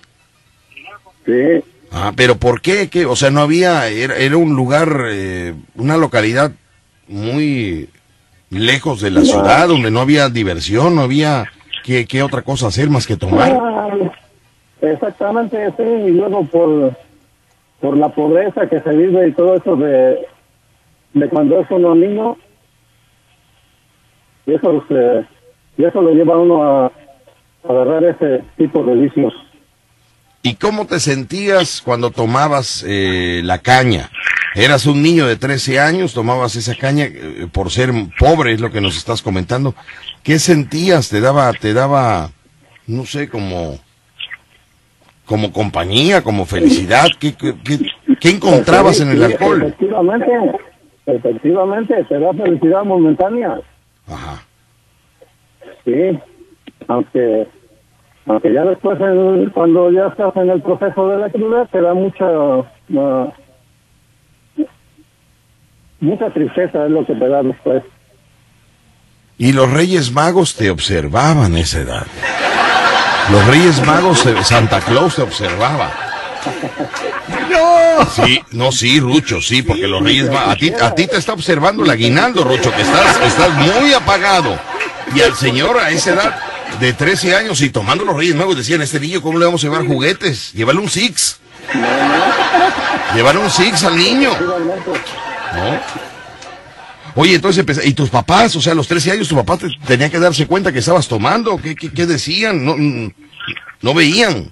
Sí. Ah, pero ¿por qué? ¿Qué? O sea, no había, era un lugar, una localidad muy lejos de la ciudad, donde no había diversión, no había qué otra cosa hacer más que tomar. Exactamente, sí, y luego por la pobreza que se vive y todo eso de cuando es uno niño, y eso lo lleva a uno a agarrar ese tipo de vicios. ¿Y cómo te sentías cuando tomabas la caña? Eras un niño de 13 años, tomabas esa caña por ser pobre, es lo que nos estás comentando. ¿Qué sentías? Te daba, no sé, como compañía, como felicidad. ¿Qué encontrabas en el alcohol? Efectivamente, te da felicidad momentánea. Ajá. Sí, aunque ya después, cuando ya estás en el proceso de la cruda, te da mucha tristeza, es lo que te da después. Y los Reyes Magos te observaban a esa edad. Los Reyes Magos, Santa Claus te observaba. ¡No! Sí, no, sí, Rucho, sí, porque los Reyes Magos... A ti te está observando el aguinaldo, Rucho, que estás muy apagado. Y al señor a esa edad de 13 años y tomando los Reyes Magos, decían, este niño, ¿cómo le vamos a llevar juguetes? Llévale un Six. No. Llévale un Six al niño. ¿No? Oye, entonces, ¿y tus papás? O sea, a los 13 años, tu papá tenía que darse cuenta que estabas tomando. ¿Qué decían? ¿No veían?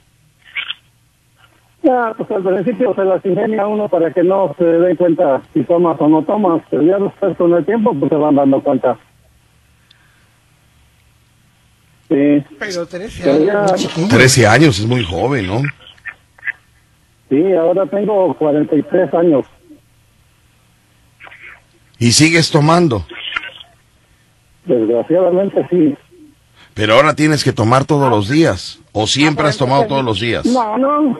Ya, pues al principio se las ingenia uno para que no se den cuenta si tomas o no tomas. Pero ya después con el tiempo, pues se van dando cuenta. Sí. Pero 13 años. 13 años es muy joven, ¿no? Sí, ahora tengo 43 años. ¿Y sigues tomando? Desgraciadamente sí. Pero ahora tienes que tomar todos los días, ¿o siempre has tomado todos los días? No,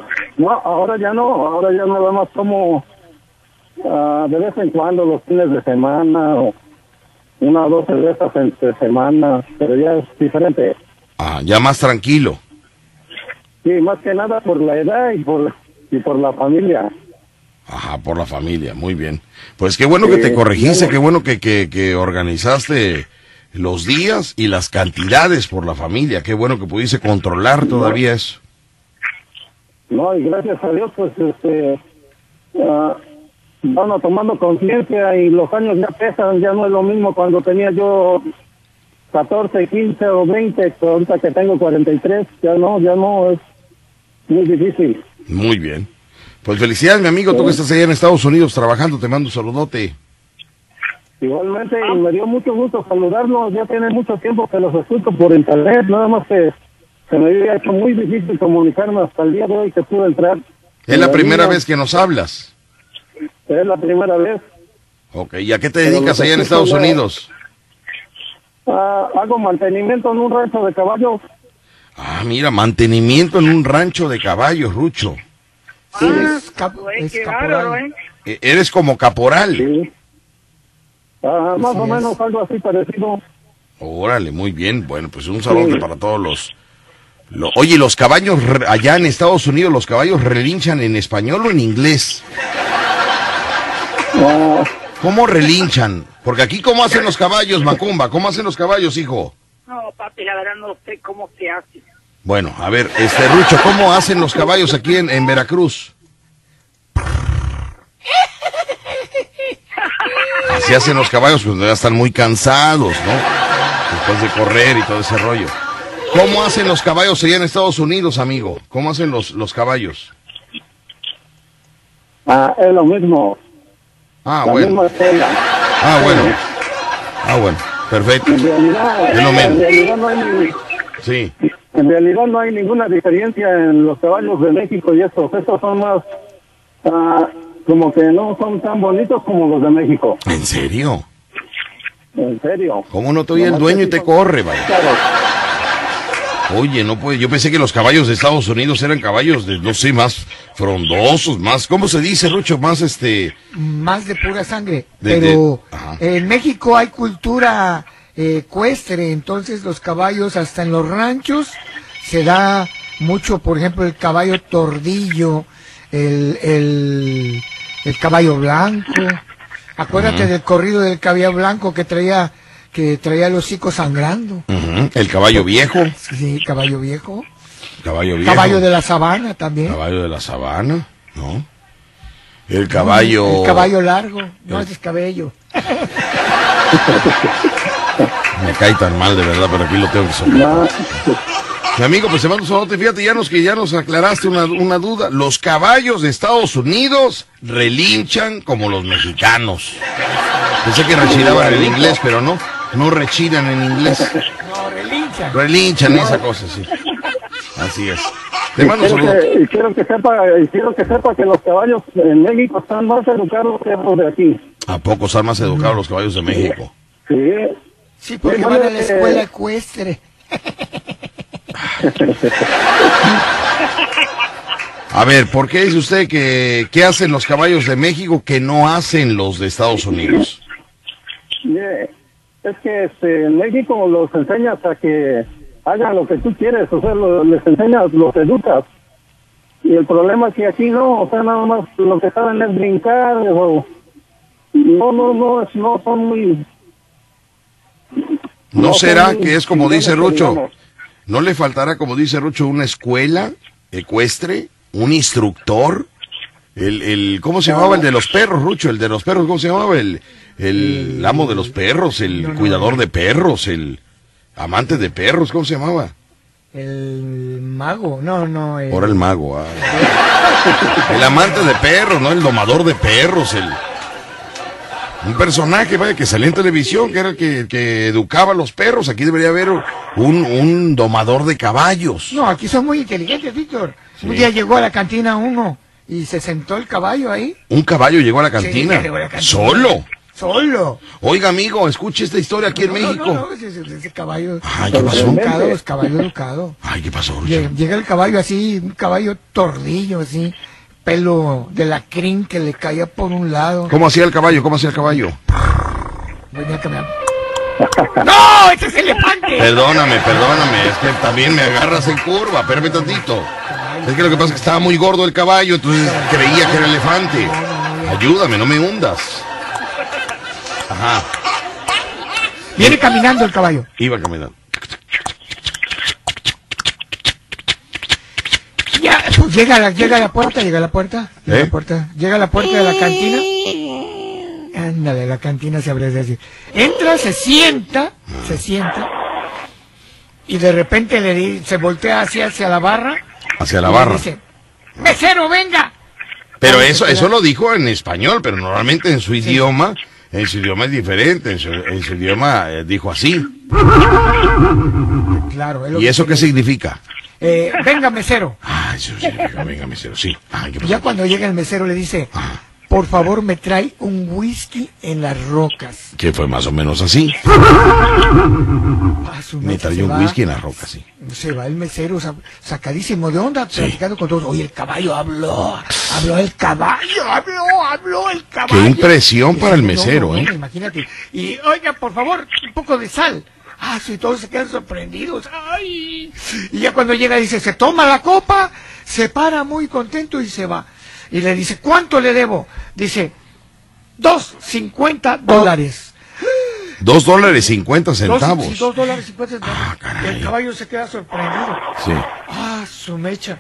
ahora ya nada más tomo de vez en cuando, los fines de semana, o una o dos cervezas entre semana, pero ya es diferente. Ah, ya más tranquilo. Sí, más que nada por la edad y por la familia. Ajá, por la familia, muy bien. Pues qué bueno que te corregiste, qué bueno que organizaste los días y las cantidades por la familia, qué bueno que pudiste controlar todavía eso. No, y gracias a Dios, pues, bueno, tomando conciencia y los años ya pesan, ya no es lo mismo cuando tenía yo 14, 15 o 20, ahorita que tengo 43, ya no, es muy difícil. Muy bien. Pues felicidades, mi amigo, tú que estás allá en Estados Unidos trabajando, te mando un saludote. Igualmente, y me dio mucho gusto saludarlos, ya tiene mucho tiempo que los escucho por internet, nada más que se me había hecho muy difícil comunicarme hasta el día de hoy que pude entrar. ¿Es la primera vez que nos hablas? Es la primera vez. Ok, ¿y a qué te dedicas allá en Estados Unidos? Hago mantenimiento en un rancho de caballos. Ah, mira, mantenimiento en un rancho de caballos, Rucho. Sí, es caporal. Eres como caporal. Sí. Más o menos algo así parecido. Órale, muy bien. Bueno, pues un saludo para todos los... Oye, los caballos allá en Estados Unidos, ¿los caballos relinchan en español o en inglés? ¿Cómo relinchan? Porque aquí, ¿cómo hacen los caballos, Macumba? ¿Cómo hacen los caballos, hijo? No, papi, la verdad no sé cómo se hace. Bueno, a ver, Rucho, ¿cómo hacen los caballos aquí en Veracruz? Así hacen los caballos, pues ya están muy cansados, ¿no? Después de correr y todo ese rollo. ¿Cómo hacen los caballos allá en Estados Unidos, amigo? ¿Cómo hacen los caballos? Es lo mismo. Ah, bueno, perfecto. Es lo mismo. Sí. En realidad no hay ninguna diferencia en los caballos de México y estos son más... como que no son tan bonitos como los de México. ¿En serio? ¿En serio? ¿Cómo no te oye el dueño y te corre, vaya? Claro. Oye, no puede. Yo pensé que los caballos de Estados Unidos eran caballos de, no sé, más frondosos, más... ¿Cómo se dice, Rucho? Más más de pura sangre. Pero en México hay cultura ecuestre, entonces los caballos hasta en los ranchos se da mucho, por ejemplo, el caballo tordillo, el caballo blanco. Acuérdate del corrido del caballo blanco que traía el hocico sangrando. El caballo viejo. Sí, caballo viejo. Caballo viejo. Caballo de la sabana también. Caballo de la sabana, ¿no? El caballo... El caballo largo, no es descabello. Me cae tan mal, de verdad, pero aquí lo tengo que soportar. Mi amigo, pues se va a nosotros, fíjate, ya nos aclaraste una duda. Los caballos de Estados Unidos relinchan como los mexicanos. Pensé que rechilaban en inglés, pero no rechilan en inglés. No, relinchan. Relinchan, esa cosa, sí. Así es. Te mando un saludo. Quiero que sepa que los caballos en México están más educados que los de aquí. ¿A poco están más educados los caballos de México? Sí. Sí, porque van a la escuela ecuestre. A ver, ¿por qué dice usted que hacen los caballos de México que no hacen los de Estados Unidos? Es que en México los enseñas a que hagan lo que tú quieres, o sea, les enseñas, los educas. Y el problema es que aquí no, o sea, nada más lo que saben es brincar, o... No son muy... ¿No será que es como dice Rucho? ¿No le faltará, como dice Rucho, una escuela ecuestre, un instructor? El ¿cómo se llamaba el de los perros, Rucho? El de los perros, ¿cómo se llamaba? El amo de los perros, el cuidador de perros, el amante de perros, ¿cómo se llamaba? El mago, no. Ahora el mago, el amante de perros, ¿no? El domador de perros, el... Un personaje, vaya, que salía en televisión, que era el que educaba a los perros. Aquí debería haber un domador de caballos. No, aquí son muy inteligentes, Víctor. Sí. Un día llegó a la cantina uno y se sentó el caballo ahí. ¿Un caballo llegó a la cantina? Sí, llegó a la cantina. ¿Solo? Oiga, amigo, escuche esta historia aquí en México. No, ese caballo... Ay, ¿qué pasó? Caballo educado. Ay, ¿qué pasó, Rucho? Llega el caballo así, un caballo tordillo, así... Pelo de lacrín que le caía por un lado. ¿Cómo hacía el caballo? Venía a caminar. ¡No! ¡Ese es elefante! Perdóname, es que también me agarras en curva, espérame tantito. Es que lo que pasa es que estaba muy gordo el caballo, entonces creía que era elefante. Ayúdame, no me hundas. Ajá. Viene caminando el caballo. Iba caminando. Llega a la puerta de la cantina. Ándale, la cantina se abre así. Entra, se sienta. Y de repente se voltea hacia la barra. Hacia la barra. Dice, mesero, venga. Pero eso lo dijo en español, pero normalmente en su idioma, es diferente. En su idioma dijo así. Claro. ¿Y eso qué significa? Venga, mesero. Ah, sí, venga, mesero, sí. Ay, ya cuando llega el mesero le dice, por favor me trae un whisky en las rocas. Que fue más o menos así. Me trae un whisky en las rocas, sí. Se va el mesero sacadísimo de onda, platicando con todos. Oye, el caballo habló el caballo. Qué impresión para el mesero, imagínate. Y oiga, por favor, un poco de sal. Ah, sí, todos se quedan sorprendidos. ¡Ay! Y ya cuando llega dice, se toma la copa, se para muy contento y se va. Y le dice, ¿cuánto le debo? Dice, $2.50. $2.50. $2.50. Ah, caray. El caballo se queda sorprendido. Sí. Ah, su mecha.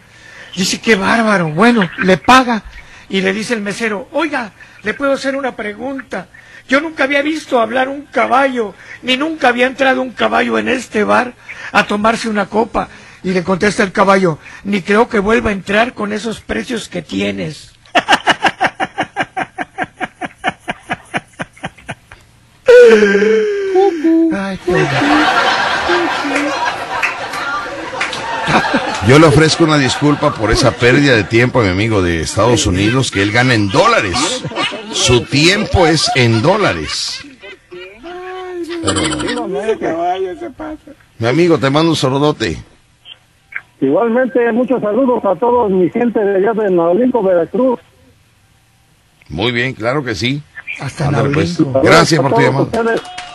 Dice, qué bárbaro. Bueno, le paga. Y le dice el mesero, oiga, ¿le puedo hacer una pregunta? Yo nunca había visto hablar un caballo, ni nunca había entrado un caballo en este bar a tomarse una copa. Y le contesta el caballo, ni creo que vuelva a entrar con esos precios que tienes. Ay, yo le ofrezco una disculpa por esa pérdida de tiempo a mi amigo de Estados Unidos, que él gana en dólares. Su tiempo es en dólares. Pero... Mi amigo, te mando un saludote. Igualmente, muchos saludos a todos mi gente de allá de Malecón, Veracruz. Muy bien, claro que sí. Hasta Ándale, pues. Gracias por tu llamada.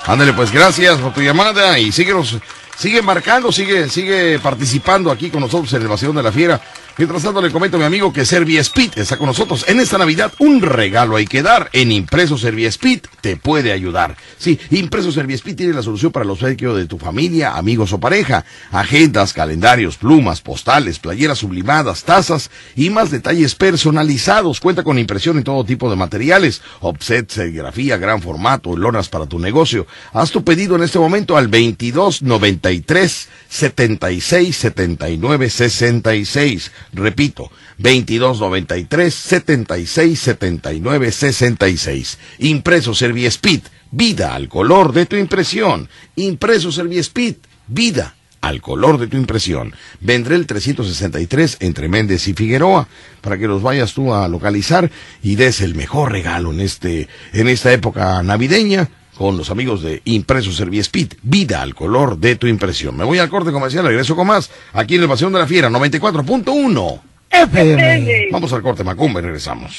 Ándale, pues, gracias por tu llamada y síguenos. Sigue marcando, sigue participando aquí con nosotros en el Vacilón de la Fiera. Mientras tanto, le comento a mi amigo que ServiSpeed está con nosotros. En esta Navidad, un regalo hay que dar. En Impresos ServiSpeed te puede ayudar. Sí, Impresos ServiSpeed tiene la solución para el obsequio de tu familia, amigos o pareja. Agendas, calendarios, plumas, postales, playeras sublimadas, tazas y más detalles personalizados. Cuenta con impresión en todo tipo de materiales, offset, serigrafía, gran formato, lonas para tu negocio. Haz tu pedido en este momento al 2293 76 79 66. Repito, 2293 76 79 66. Impresos ServiSpeed, vida al color de tu impresión. Impresos ServiSpeed, vida al color de tu impresión. Vendré el 363 entre Méndez y Figueroa, para que los vayas tú a localizar y des el mejor regalo en esta época navideña, con los amigos de Impresos ServiSpeed, vida al color de tu impresión. Me voy al corte comercial, regreso con más, aquí en el Vacilón de la Fiera, 94.1 FM. Vamos al corte, Macumba, y regresamos.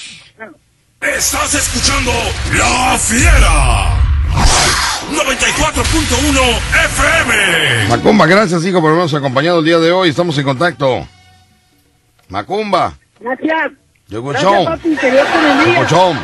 Estás escuchando La Fiera, 94.1 FM. Macumba, gracias, hijo, por habernos acompañado el día de hoy. Estamos en contacto. Macumba. Gracias. Llegó el show.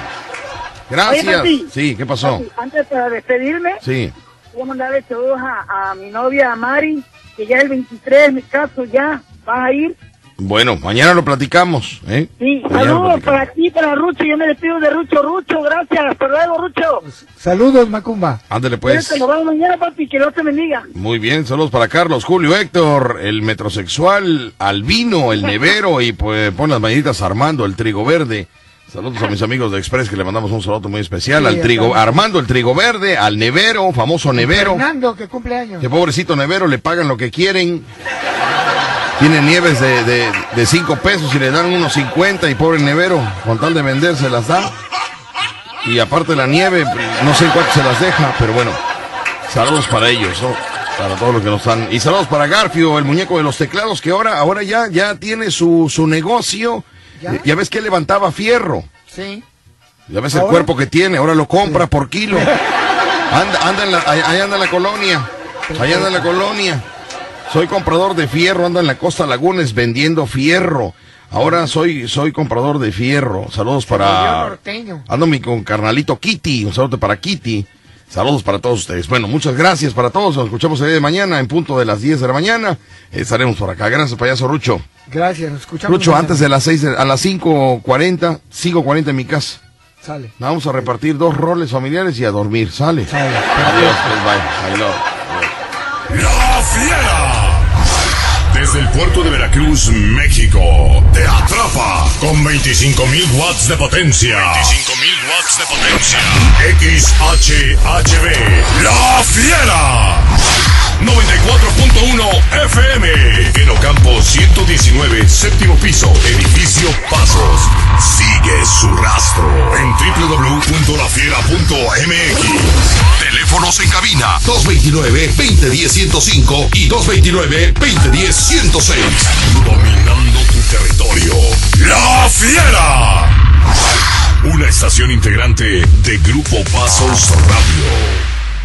Gracias. Oye, papi, sí, ¿qué pasó? Papi, antes para despedirme, sí, voy a mandarle saludos a mi novia, a Mari, que ya el 23, en mi caso, ya vas a ir. Bueno, mañana lo platicamos, ¿eh? Sí, saludos para ti, para Rucho, yo me despido de Rucho. Rucho, gracias, hasta luego, Rucho. Saludos, Macumba. Ándale, pues. Nos vemos mañana, papi, que Dios te bendiga. Muy bien, saludos para Carlos, Julio, Héctor, el metrosexual, Albino, el nevero, y pues pon las mañanitas Armando, el trigo verde. Saludos a mis amigos de Express, que le mandamos un saludo muy especial, sí, al trigo, Armando el trigo verde, al nevero, famoso nevero. Fernando, que cumple años. Que pobrecito nevero, le pagan lo que quieren. Tiene nieves de 5 pesos y le dan unos 50, y pobre nevero, con tal de vender se las da. Y aparte la nieve, no sé en cuánto se las deja, pero bueno, saludos para ellos, ¿no? Para todos los que nos dan. Y saludos para Garfio, el muñeco de los teclados, que ahora ya tiene su negocio. ¿Ya ves que levantaba fierro? Sí. Ya ves el cuerpo que tiene, ahora lo compra por kilo. Ahí anda en la colonia. Ahí anda en la colonia. Soy comprador de fierro, anda en la Costa Lagunes vendiendo fierro. Ahora soy comprador de fierro. Saludos para... Ando con carnalito Kitty, un saludo para Kitty. Saludos para todos ustedes. Bueno, muchas gracias para todos. Nos escuchamos el día de mañana en punto de las 10 de la mañana. Estaremos por acá. Gracias, payaso Rucho. Gracias, nos escuchamos. Rucho, mañana. Antes de las 6, a las 5:40, 5:40 en mi casa. Sale. Nos vamos a repartir 2 roles familiares y a dormir. Sale. Sale. Adiós, pues, bye. I love. La Fiera. Desde el puerto de Veracruz, México, te atrapa con 25,000 watts de potencia. 25,000 watts de potencia. XHHB. La Fiera. 94.1 FM, en Ocampo 119, séptimo piso, edificio Pasos. Sigue su rastro en www.lafiera.mx. Teléfonos en cabina 229-2010-105 y 229-2010-106. Dominando tu territorio, La Fiera. Una estación integrante de Grupo Pasos Radio.